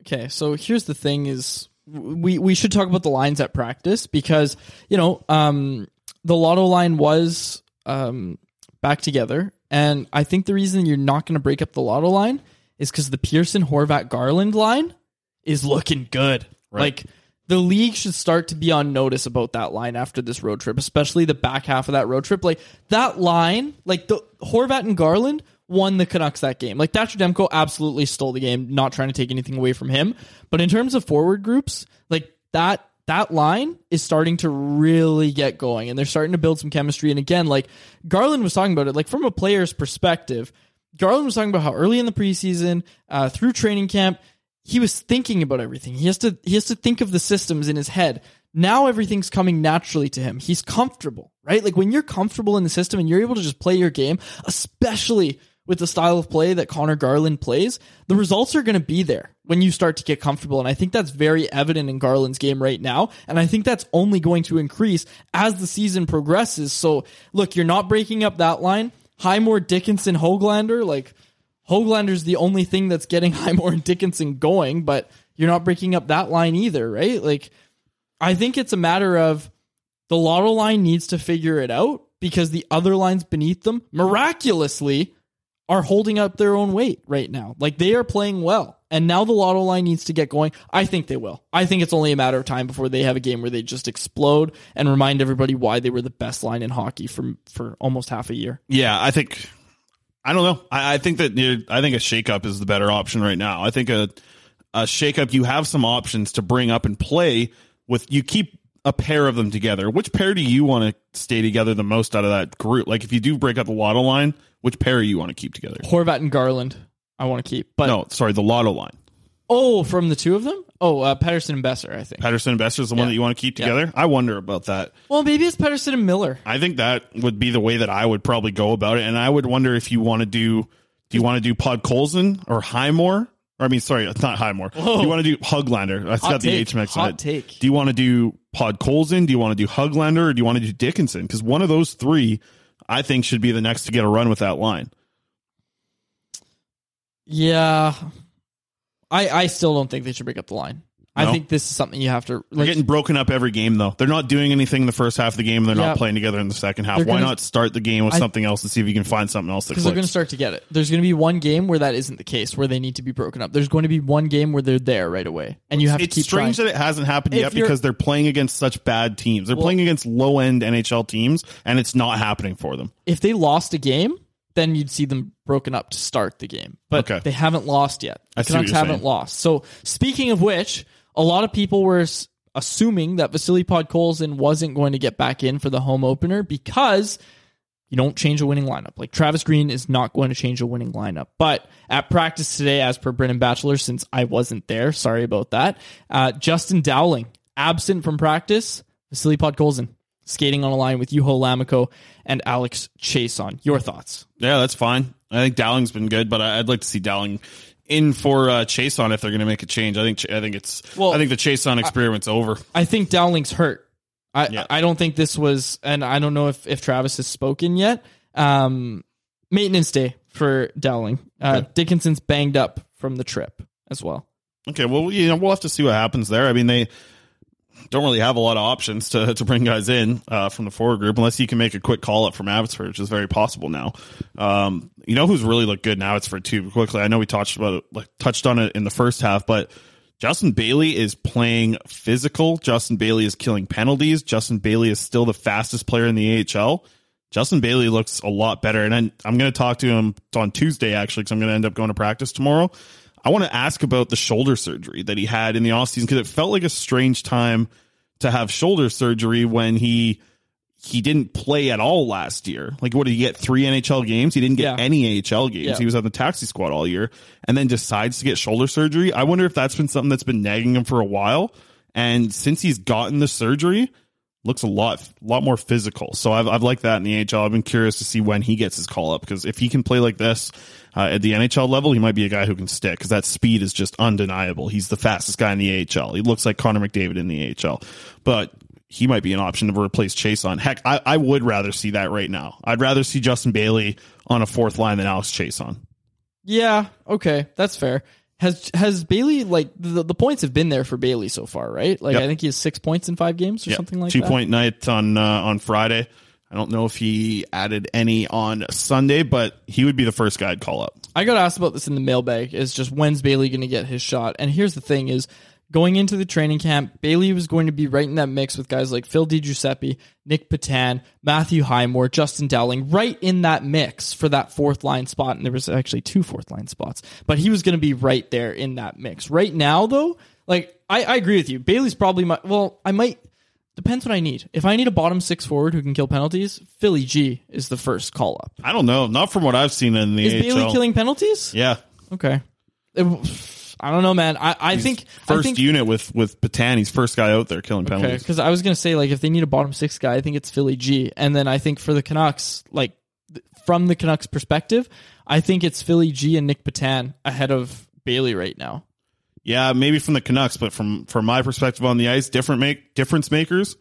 Okay, so here's the thing is we should talk about the lines at practice because, you know, the Lotto line was back together. And I think the reason you're not going to break up the Lotto line is because the Pearson, Horvat, Garland line is looking good. Right. Like, the league should start to be on notice about that line after this road trip, especially the back half of that road trip. Like, that line, like, the Horvat and Garland won the Canucks that game. Like, Thatcher Demko absolutely stole the game, not trying to take anything away from him. But in terms of forward groups, like, that line is starting to really get going, and they're starting to build some chemistry. And again, like, Garland was talking about it, like, from a player's perspective, Garland was talking about how early in the preseason, through training camp, he was thinking about everything. He has to think of the systems in his head. Now everything's coming naturally to him. He's comfortable, right? Like, when you're comfortable in the system and you're able to just play your game, especially with the style of play that Connor Garland plays, the results are going to be there when you start to get comfortable. And I think that's very evident in Garland's game right now. And I think that's only going to increase as the season progresses. So look, you're not breaking up that line. Highmore, Dickinson, Höglander, like, Höglander's the only thing that's getting Highmore and Dickinson going, but you're not breaking up that line either, right? Like, I think it's a matter of the Lotto line needs to figure it out because the other lines beneath them miraculously are holding up their own weight right now. Like, they are playing well, and now the Lotto line needs to get going. I think they will. I think it's only a matter of time before they have a game where they just explode and remind everybody why they were the best line in hockey for almost half a year. Yeah, I think... I don't know. I think a shakeup is the better option right now. I think a shakeup, you have some options to bring up and play with. You keep a pair of them together. Which pair do you want to stay together the most out of that group? Like, if you do break up the Lotto line, which pair do you want to keep together? Horvat and Garland, I want to keep. But no, sorry, the Lotto line. Oh, from the two of them? Oh, Pettersson and Besser, I think. Pettersson and Besser is the one that you want to keep together? Yeah. I wonder about that. Well, maybe it's Pettersson and Miller. I think that would be the way that I would probably go about it. And I would wonder if you want to do you want to do Podkolzin or Highmore? Or, I mean, sorry, it's not Highmore. Whoa. Do you want to do Höglander? I got the H mixed up. Hot take. Do you want to do Podkolzin? Do you want to do Höglander? Or do you want to do Dickinson? Because one of those three, I think, should be the next to get a run with that line. Yeah. I still don't think they should break up the line. No. I think this is something you have to... Like, they're getting broken up every game, though. They're not doing anything in the first half of the game, and they're not playing together in the second half. Why not start the game with something else and see if you can find something else that clicks? Because they're going to start to get it. There's going to be one game where that isn't the case, where they need to be broken up. There's going to be one game where they're there right away, and you have to keep trying. It's strange that it hasn't happened yet because they're playing against such bad teams. They're playing against low-end NHL teams, and it's not happening for them. If they lost a game, then you'd see them broken up to start the game. But okay, they haven't lost yet. The Canucks haven't lost. So, speaking of which, a lot of people were assuming that Vasily Podkolzin wasn't going to get back in for the home opener because you don't change a winning lineup. Like, Travis Green is not going to change a winning lineup. But at practice today, as per Brennan Batchelor, since I wasn't there, sorry about that, Justin Dowling, absent from practice, Vasily Podkolzin skating on a line with Juho Lammiko and Alex Chason. Your thoughts? Yeah, that's fine. I think Dowling's been good, but I'd like to see Dowling in for Chason if they're going to make a change. I think the Chason experiment's over. I think Dowling's hurt. I don't think this was, and I don't know if Travis has spoken yet. Maintenance day for Dowling. Okay. Dickinson's banged up from the trip as well. Okay, well, you know, we'll have to see what happens there. I mean, they don't really have a lot of options to bring guys in from the forward group unless you can make a quick call up from Abbotsford, which is very possible now. You know who's really looked good now? It's for two quickly. I know we touched on it in the first half, but Justin Bailey is playing physical. Justin Bailey is killing penalties. Justin Bailey is still the fastest player in the AHL. Justin Bailey looks a lot better. And I'm going to talk to him on Tuesday, actually, because I'm going to end up going to practice tomorrow. I want to ask about the shoulder surgery that he had in the offseason, because it felt like a strange time to have shoulder surgery when he didn't play at all last year. Like, what did he get? 3 NHL games? He didn't get any AHL games. Yeah. He was on the taxi squad all year and then decides to get shoulder surgery. I wonder if that's been something that's been nagging him for a while. And since he's gotten the surgery, looks a lot more physical. So I've liked that in the AHL. I've been curious to see when he gets his call up, because if he can play like this at the NHL level, he might be a guy who can stick, because that speed is just undeniable. He's the fastest guy in the AHL. He looks like Connor McDavid in the AHL, but he might be an option to replace Chase on. Heck, I would rather see that right now. I'd rather see Justin Bailey on a fourth line than Alex Chase on. Yeah. Okay. That's fair. Has Bailey, like, the points have been there for Bailey so far, right? Like, yep. I think he has 6 points in 5 games or something like that. 2-point night on Friday. I don't know if he added any on Sunday, but he would be the first guy I'd call up. I got asked about this in the mailbag, is just when's Bailey going to get his shot? And here's the thing is, going into the training camp, Bailey was going to be right in that mix with guys like Phil DiGiuseppe, Nick Patan, Matthew Highmore, Justin Dowling, right in that mix for that fourth line spot. And there was actually 2 fourth line spots, but he was going to be right there in that mix. Right now, though, like I agree with you. Bailey's probably my, well, I might, depends what I need. If I need a bottom 6 forward who can kill penalties, Philly G is the first call up. I don't know. Not from what I've seen in the AHL. Is Bailey killing penalties? Yeah. Okay. I don't know, man. I think unit with Patan, he's first guy out there killing penalties. Because I was going to say, like, if they need a bottom 6 guy, I think it's Philly G. And then I think for the Canucks, like, from the Canucks perspective, I think it's Philly G and Nick Patan ahead of Bailey right now. Yeah, maybe from the Canucks, but from my perspective on the ice, difference makers.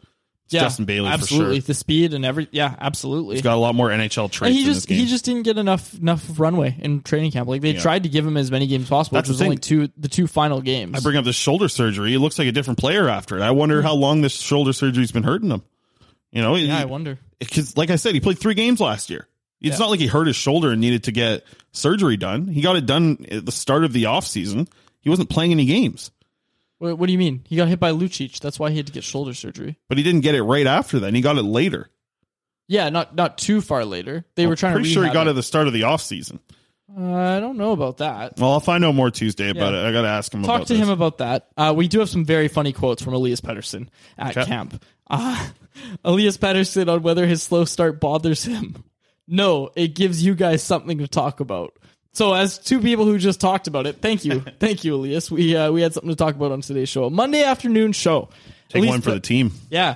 Yeah, Justin Bailey, absolutely. For sure. The speed and every, yeah, absolutely. He's got a lot more NHL traits. He just didn't get enough runway in training camp. Like, they tried to give him as many games as possible, which was only the two final games. I bring up the shoulder surgery. It looks like a different player after it. I wonder how long this shoulder surgery's been hurting him. You know, I wonder, because, like I said, he played 3 games last year. It's not like he hurt his shoulder and needed to get surgery done. He got it done at the start of the off season. He wasn't playing any games. What do you mean? He got hit by Lucic. That's why he had to get shoulder surgery. But he didn't get it right after that. He got it later. Yeah, not too far later. They were trying to rehab. Pretty sure he got it at the start of the offseason. I don't know about that. Well, I'll find out more Tuesday about it. I got to ask him about this. Talk to him about that. We do have some very funny quotes from Elias Pettersson at camp. Elias Pettersson on whether his slow start bothers him. No, it gives you guys something to talk about. So as 2 people who just talked about it, thank you. Thank you, Elias. We had something to talk about on today's show. A Monday afternoon show. Take one for the team. Yeah.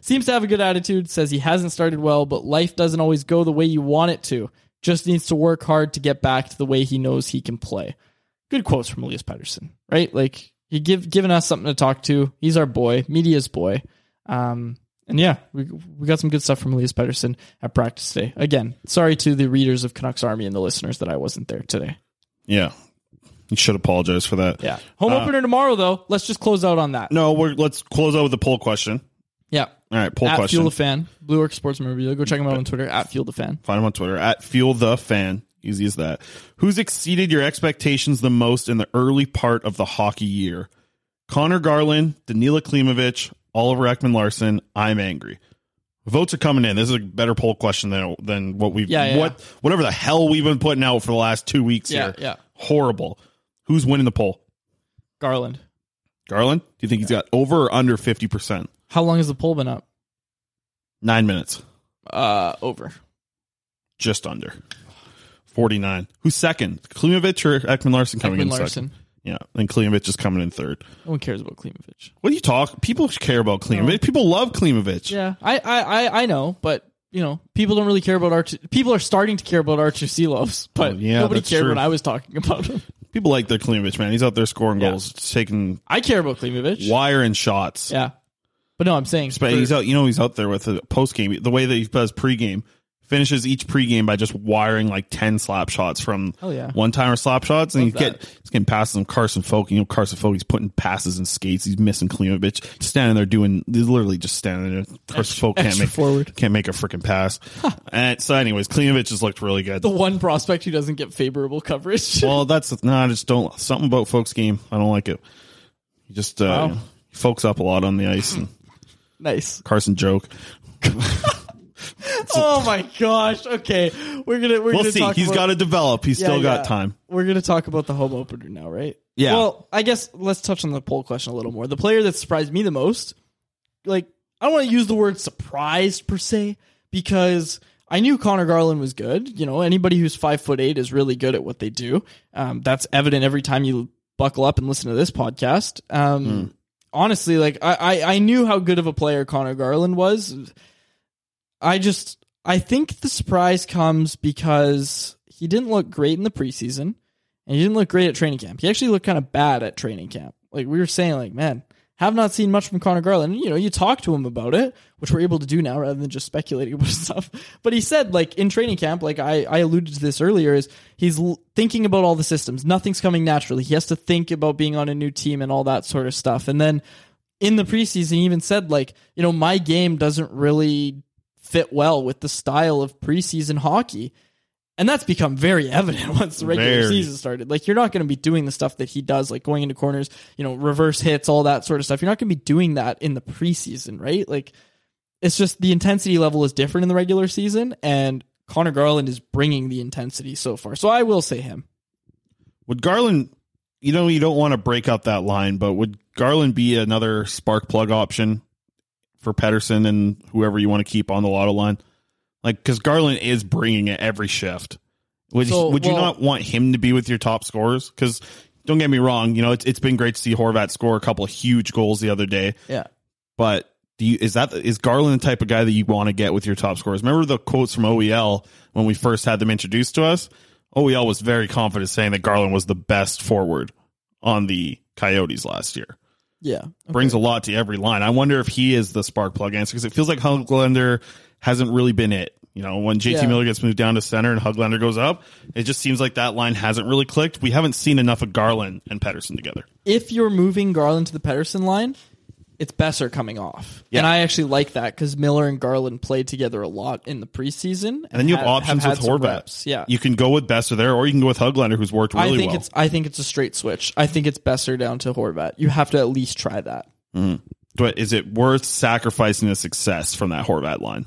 Seems to have a good attitude. Says he hasn't started well, but life doesn't always go the way you want it to. Just needs to work hard to get back to the way he knows he can play. Good quotes from Elias Pettersson, right? Like, he given us something to talk to. He's our boy, media's boy. And yeah, we got some good stuff from Elias Pettersson at practice today. Again, sorry to the readers of Canucks Army and the listeners that I wasn't there today. Yeah, you should apologize for that. Yeah, home opener tomorrow, though. Let's just close out on that. No, let's close out with the poll question. Yeah. All right, poll question. At Fuel the Fan, Blue Orc Sports Memorabilia. Go check him out on Twitter, at Fuel the Fan. Find him on Twitter, at Fuel the Fan. Easy as that. Who's exceeded your expectations the most in the early part of the hockey year? Connor Garland, Danila Klimovich, Oliver Ekman Larson. I'm angry. Votes are coming in. This is a better poll question than what we've whatever the hell we've been putting out for the last 2 weeks here. Yeah. Horrible. Who's winning the poll? Garland. Garland? Do you think he's got over or under 50%? How long has the poll been up? 9 minutes. Over. Just under. 49. Who's second? Klimovich or Ekman Larson coming in second? Yeah, and Klimovich is coming in third. No one cares about Klimovich. What do you talk? People care about Klimovich. No. People love Klimovich. Yeah, I know, but you know, people don't really care about Arturs. People are starting to care about Arturs Silovs, but nobody cared when I was talking about him. People like their Klimovich, man. He's out there scoring goals, taking. I care about Klimovich. Wire and shots. Yeah, but no, I'm saying he's out. You know, he's out there with the post game. The way that he does pregame. Finishes each pregame by just wiring like 10 slap shots from one-timer slap shots. And he's getting passes on Carson Folk. You know, Carson Folk, he's putting passes in skates. He's missing Klimovich. Standing there he's literally just standing there. Carson Folk can't make a freaking pass. Huh. And so anyways, Klimovich has looked really good. The one prospect who doesn't get favorable coverage. Well, I just don't. Something about Folk's game. I don't like it. He just he folks up a lot on the ice. And nice. Carson joke. Oh my gosh. Okay. We'll see. He's got to develop. He's still got time. We're going to talk about the home opener now, right? Yeah. Well, I guess let's touch on the poll question a little more. The player that surprised me the most, like, I don't want to use the word surprised per se, because I knew Connor Garland was good. You know, anybody who's 5'8" is really good at what they do. That's evident every time you buckle up and listen to this podcast. Honestly, like I knew how good of a player Connor Garland was. I think the surprise comes because he didn't look great in the preseason and he didn't look great at training camp. He actually looked kind of bad at training camp. Like we were saying, like, man, have not seen much from Connor Garland. You know, you talk to him about it, which we're able to do now rather than just speculating about stuff. But he said, like, in training camp, like I alluded to this earlier, is he's thinking about all the systems. Nothing's coming naturally. He has to think about being on a new team and all that sort of stuff. And then in the preseason, he even said, like, you know, my game doesn't really fit well with the style of preseason hockey. And that's become very evident once the regular season started. Like, you're not going to be doing the stuff that he does, like going into corners, you know, reverse hits, all that sort of stuff. You're not going to be doing that in the preseason, right? Like, it's just the intensity level is different in the regular season, and Connor Garland is bringing the intensity so far. So I will say him. Would Garland, you know, you don't want to break up that line, but would Garland be another spark plug option for Pettersson and whoever you want to keep on the lotto line? Like, because Garland is bringing it every shift. Would you not want him to be with your top scorers? Because don't get me wrong, you know, it's been great to see Horvat score a couple of huge goals the other day. Yeah, but is Garland the type of guy that you want to get with your top scorers? Remember the quotes from OEL when we first had them introduced to us? OEL was very confident saying that Garland was the best forward on the Coyotes last year. Yeah, okay. Brings a lot to every line. I wonder if he is the spark plug answer, because it feels like Huglander hasn't really been it. You know, when JT Miller gets moved down to center and Huglander goes up, it just seems like that line hasn't really clicked. We haven't seen enough of Garland and Pettersson together. If you're moving Garland to the Pettersson line, it's Besser coming off. Yeah. And I actually like that, because Miller and Garland played together a lot in the preseason. And then you have options with Horvat. Yeah. You can go with Besser there, or you can go with Huglander, who's worked really well. I think it's a straight switch. I think it's Besser down to Horvat. You have to at least try that. Mm. But is it worth sacrificing the success from that Horvat line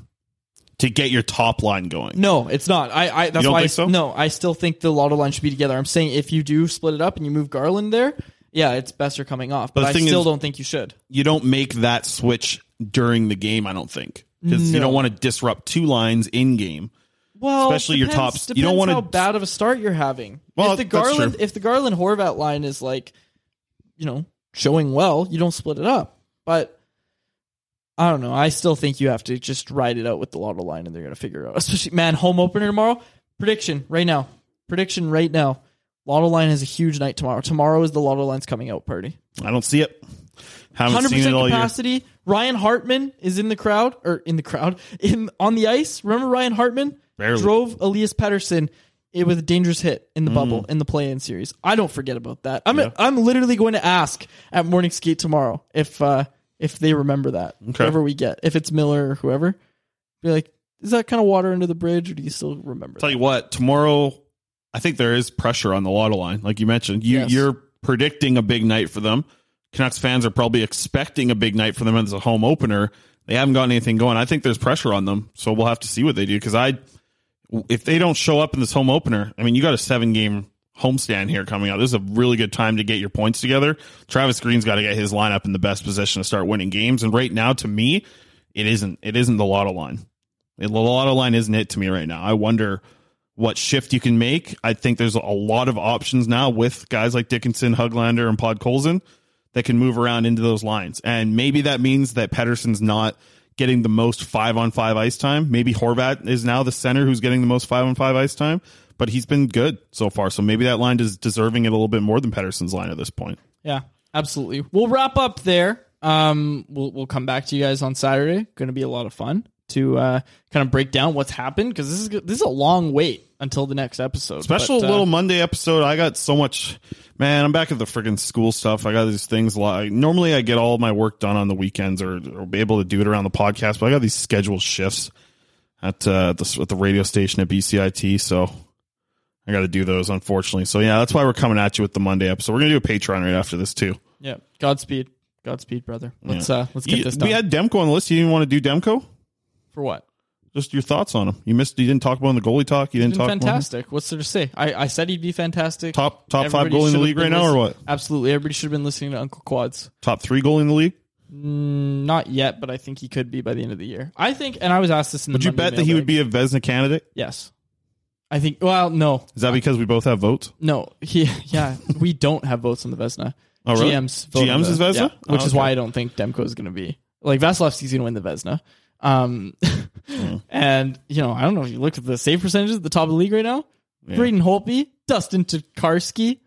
to get your top line going? No, it's not. That's why. No, I still think the lotto line should be together. I'm saying if you do split it up and you move Garland there, yeah, it's Besser coming off. But I still don't think you should. You don't make that switch during the game, I don't think, because you don't want to disrupt two lines in game. Well, especially your tops. You don't want to. How bad of a start you're having? Well, if the Garland Horvat line is, like, you know, showing well, you don't split it up. But I don't know. I still think you have to just ride it out with the lotto line, and they're going to figure it out. Especially, man, home opener tomorrow. Prediction right now. Lotto line is a huge night tomorrow. Tomorrow is the lotto line's coming out party. I don't see it. Haven't seen it all year. 100% capacity. Ryan Hartman is on the ice. Remember Ryan Hartman? Barely. Drove Elias Pettersson with a dangerous hit in the bubble in the play-in series. I don't forget about that. I'm literally going to ask at Morning Skate tomorrow if they remember that. Okay. Whoever we get, if it's Miller or whoever, be like, is that kind of water under the bridge, or do you still remember? Tell you what, tomorrow, I think there is pressure on the lotto line, like you mentioned. You're predicting a big night for them. Canucks fans are probably expecting a big night for them as a home opener. They haven't gotten anything going. I think there's pressure on them, so we'll have to see what they do. Because if they don't show up in this home opener, I mean, you got a 7-game homestand here coming up. This is a really good time to get your points together. Travis Green's got to get his lineup in the best position to start winning games. And right now, to me, it isn't the lotto line. The lotto line isn't it to me right now. I wonder what shift you can make. I think there's a lot of options now with guys like Dickinson, Huglander, and Podkolzin that can move around into those lines. And maybe that means that Pettersson's not getting the most 5-on-5 ice time. Maybe Horvat is now the center who's getting the most 5-on-5 ice time, but he's been good so far. So maybe that line is deserving it a little bit more than Pettersson's line at this point. Yeah, absolutely. We'll wrap up there. We'll come back to you guys on Saturday. Going to be a lot of fun to kind of break down what's happened, because this is a long wait until the next episode. Special little Monday episode. I got so much, man. I'm back at the friggin' school stuff. I got these things. Normally I get all my work done on the weekends, or be able to do it around the podcast, but I got these scheduled shifts at the radio station at BCIT, so I got to do those, unfortunately. So yeah, that's why we're coming at you with the Monday episode. We're gonna do a Patreon right after this too. Yeah, Godspeed, brother. Let's get this done. We had Demko on the list. You didn't want to do Demko. For what? Just your thoughts on him. You didn't talk about him in the goalie talk. Fantastic. What's there to say? I said he'd be fantastic. Top five goalie in the league right now, or what? Absolutely. Everybody should have been listening to Uncle Quads. Top three goalie in the league? Not yet, but I think he could be by the end of the year. I think, and I was asked this in the Monday mailbag. Would you bet that he would be a Vezina candidate? Yes. I think, well, no. Is that because we both have votes? No. We don't have votes on the Vezina. Oh, really? GM's is Vezina? Yeah, which is why I don't think Demko is going to be. Like, Vasilevsky's going to win the Vezina. And, I don't know if you look at the save percentages at the top of the league right now. Yeah. Braden Holtby, Dustin Tokarski,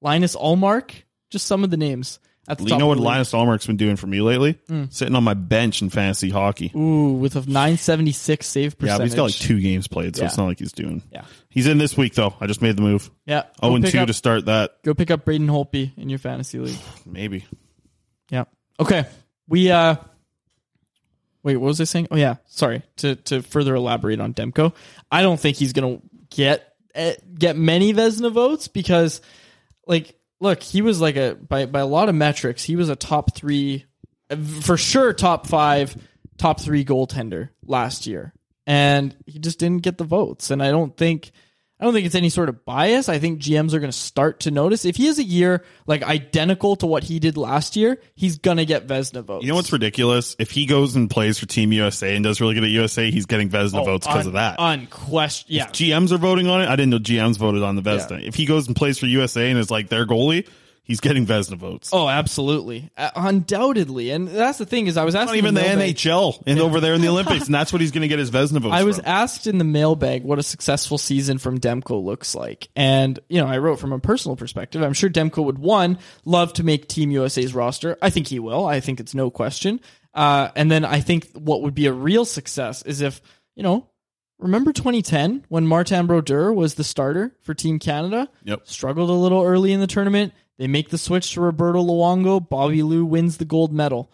Linus Ullmark, just some of the names at the top. You know what Linus Ullmark's been doing for me lately? Sitting on my bench in fantasy hockey. Ooh, with a 976 save percentage. Yeah, but he's got like 2 games played, so it's not like he's doing. Yeah. He's in this week, though. I just made the move. Yeah. 0-2 to start that. Go pick up Braden Holtby in your fantasy league. Maybe. Yeah. Okay. We, wait, what was I saying? Oh, yeah. Sorry. To further elaborate on Demko, I don't think he's going to get many Vezina votes because, like, look, he was like by a lot of metrics, he was a top 3, for sure top 5, top 3 goaltender last year. And he just didn't get the votes. And I don't think it's any sort of bias. I think GMs are going to start to notice. If he has a year like identical to what he did last year, he's going to get Vezina votes. You know what's ridiculous? If he goes and plays for Team USA and does really good at USA, he's getting Vezina votes because of that. Unquestioned. Yeah. If GMs are voting on it. I didn't know GMs voted on the Vezina. Yeah. If he goes and plays for USA and is like their goalie, he's getting Vezina votes. Oh, absolutely. Undoubtedly. And that's the thing is I was asked. Not even the NHL and over there in the Olympics. And that's what he's going to get his Vezina votes. I was asked in the mailbag what a successful season from Demko looks like. And, I wrote from a personal perspective. I'm sure Demko would, love to make Team USA's roster. I think he will. I think it's no question. And then I think what would be a real success is if, remember 2010 when Martin Brodeur was the starter for Team Canada? Yep. Struggled a little early in the tournament. They make the switch to Roberto Luongo. Bobby Lou wins the gold medal.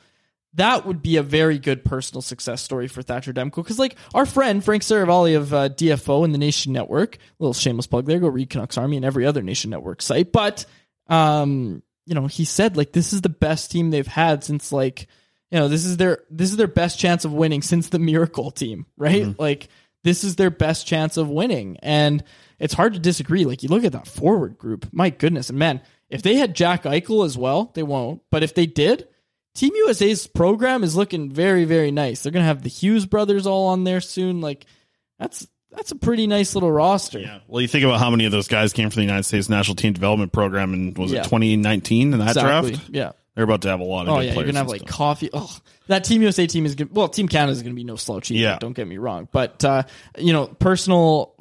That would be a very good personal success story for Thatcher Demko. Because, our friend Frank Saravalli of DFO and the Nation Network, a little shameless plug there, go read Canucks Army and every other Nation Network site. But, he said, this is the best team they've had since, this is their best chance of winning since the Miracle team, right? Mm-hmm. This is their best chance of winning. And it's hard to disagree. You look at that forward group, my goodness. And, man, if they had Jack Eichel as well, they won't. But if they did, Team USA's program is looking very, very nice. They're going to have the Hughes brothers all on there soon. That's a pretty nice little roster. Yeah. Well, you think about how many of those guys came from the United States National Team Development Program in, it 2019 in that draft? Yeah. They're about to have a lot of good players. You're going to have Coffee. Oh, that Team USA team is good. Well, Team Canada is going to be no slouch either. Yeah. Don't get me wrong. But, from a personal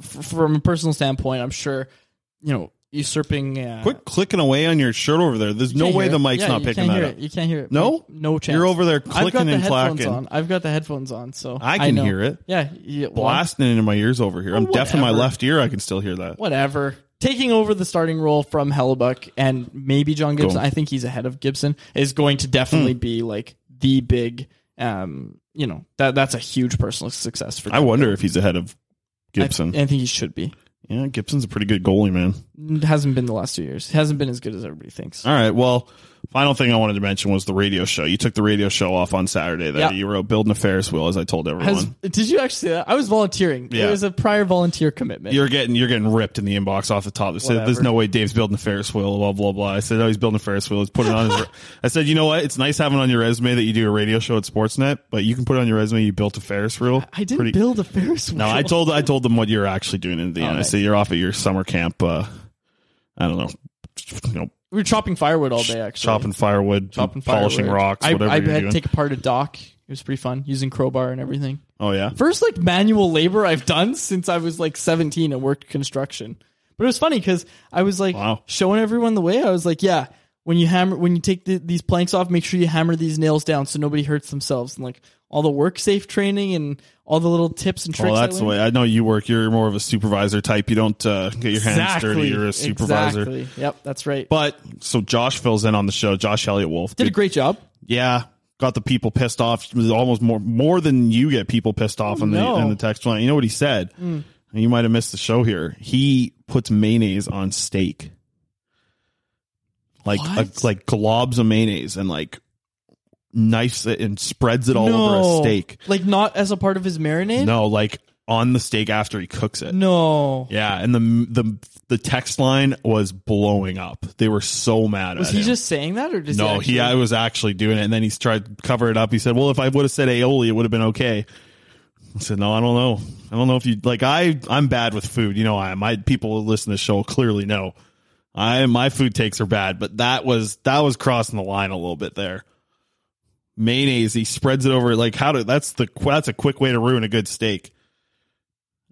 standpoint, I'm sure, usurping. Quit clicking away on your shirt over there. There's no way the mic's not picking that up. You can't hear it. No? No chance. You're over there clicking and clacking. I've got the headphones on, so I can hear it. Yeah. Blasting into my ears over here. I'm deaf in my left ear. I can still hear that. Whatever. Taking over the starting role from Hellebuck and maybe John Gibson, I think he's ahead of Gibson, is going to definitely be the big, that's a huge personal success for him. I wonder if he's ahead of Gibson. I think he should be. Yeah, Gibson's a pretty good goalie, man. It hasn't been the last 2 years. It hasn't been as good as everybody thinks. All right. Well, final thing I wanted to mention was the radio show. You took the radio show off on Saturday. That you were building a Ferris wheel, as I told everyone. Did you actually say that? I was volunteering. Yeah. It was a prior volunteer commitment. You're getting ripped in the inbox off the top. They said, there's no way Dave's building a Ferris wheel, blah, blah, blah. I said, oh, he's building a Ferris wheel. He's putting it on his... I said, you know what? It's nice having on your resume that you do a radio show at Sportsnet, but you can put on your resume you built a Ferris wheel. I didn't build a Ferris wheel. No, I told them what you're actually doing in the end. Right. I said, you're off at your summer camp. I don't know. We were chopping firewood all day, actually. Polishing rocks, whatever I had to take apart a dock. It was pretty fun, using crowbar and everything. Oh, yeah? First, manual labor I've done since I was, 17 and worked construction. But it was funny because I was, wow, showing everyone the way. I was like, yeah, when you take these planks off, make sure you hammer these nails down so nobody hurts themselves. And, all the work safe training and all the little tips and tricks. Well, that's the way I know you work. You're more of a supervisor type. You don't get your hands dirty. You're a supervisor. Exactly. Yep, that's right. But so Josh fills in on the show. Josh Elliott Wolf did a great job. Yeah, got the people pissed off. Almost more than you get people pissed off in the text line. You know what he said? Mm. And you might have missed the show here. He puts mayonnaise on steak, globs of mayonnaise and knifes it and spreads it all over a steak. Like not as a part of his marinade? No, like on the steak after he cooks it. No. Yeah, and the text line was blowing up. They were so mad at him. Was he just saying that or just No, he was actually doing it, and then he's tried to cover it up. He said, "Well, if I would have said aioli, it would have been okay." I said, "No, I don't know. I don't know if you like I'm bad with food. You know, my people who listen to the show clearly know. My food takes are bad, but that was crossing the line a little bit there. Mayonnaise, he spreads it over like that's a quick way to ruin a good steak.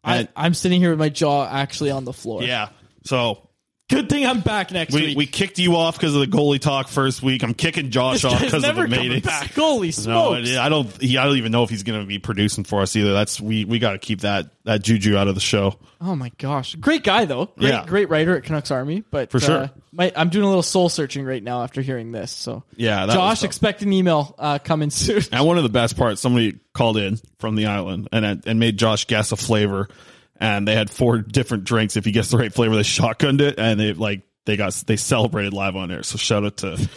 I'm sitting here with my jaw actually on the floor. Yeah. So good thing I'm back next week. We kicked you off because of the goalie talk first week. I'm kicking Josh off because of the meeting. Goalie smokes. No, I don't even know if he's going to be producing for us either. That's we got to keep that juju out of the show. Oh my gosh, great guy though. Great writer at Canucks Army. But for sure, I'm doing a little soul searching right now after hearing this. So yeah, Josh, expect an email coming soon. And one of the best parts, somebody called in from the island and made Josh guess a flavor. And they had 4 different drinks. If you guess the right flavor, they shotgunned it, and they celebrated live on air. So shout out to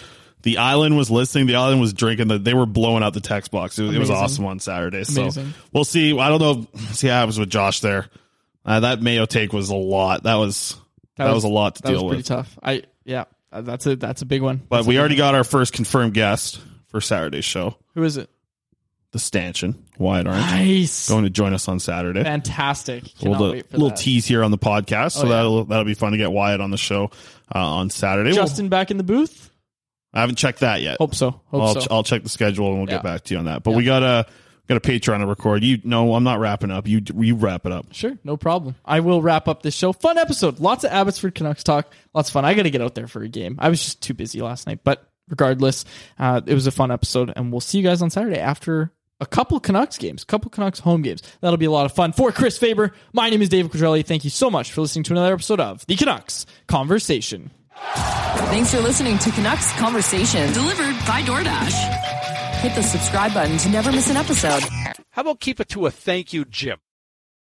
the island was listening. The island was drinking. They were blowing out the text box. It was awesome on Saturday. Amazing. So we'll see. I don't know. See how I was with Josh there. That mayo take was a lot. That was a lot to deal with. That was pretty tough. That's a big one. But we already got our first confirmed guest for Saturday's show. Who is it? The stanchion, Wyatt Orange. Nice. Going to join us on Saturday. Fantastic. We'll wait for a little tease here on the podcast. So that'll be fun to get Wyatt on the show on Saturday. Justin back in the booth? I haven't checked that yet. Hope so. I'll check the schedule and we'll get back to you on that. But we got a Patreon to record. I'm not wrapping up. You wrap it up. Sure. No problem. I will wrap up this show. Fun episode. Lots of Abbotsford Canucks talk. Lots of fun. I got to get out there for a game. I was just too busy last night. But regardless, it was a fun episode. And we'll see you guys on Saturday after a couple Canucks games, a couple Canucks home games. That'll be a lot of fun. For Chris Faber, my name is David Quadrelli. Thank you so much for listening to another episode of The Canucks Conversation. Thanks for listening to Canucks Conversation, delivered by DoorDash. Hit the subscribe button to never miss an episode. How about keep it to a thank you, Jim?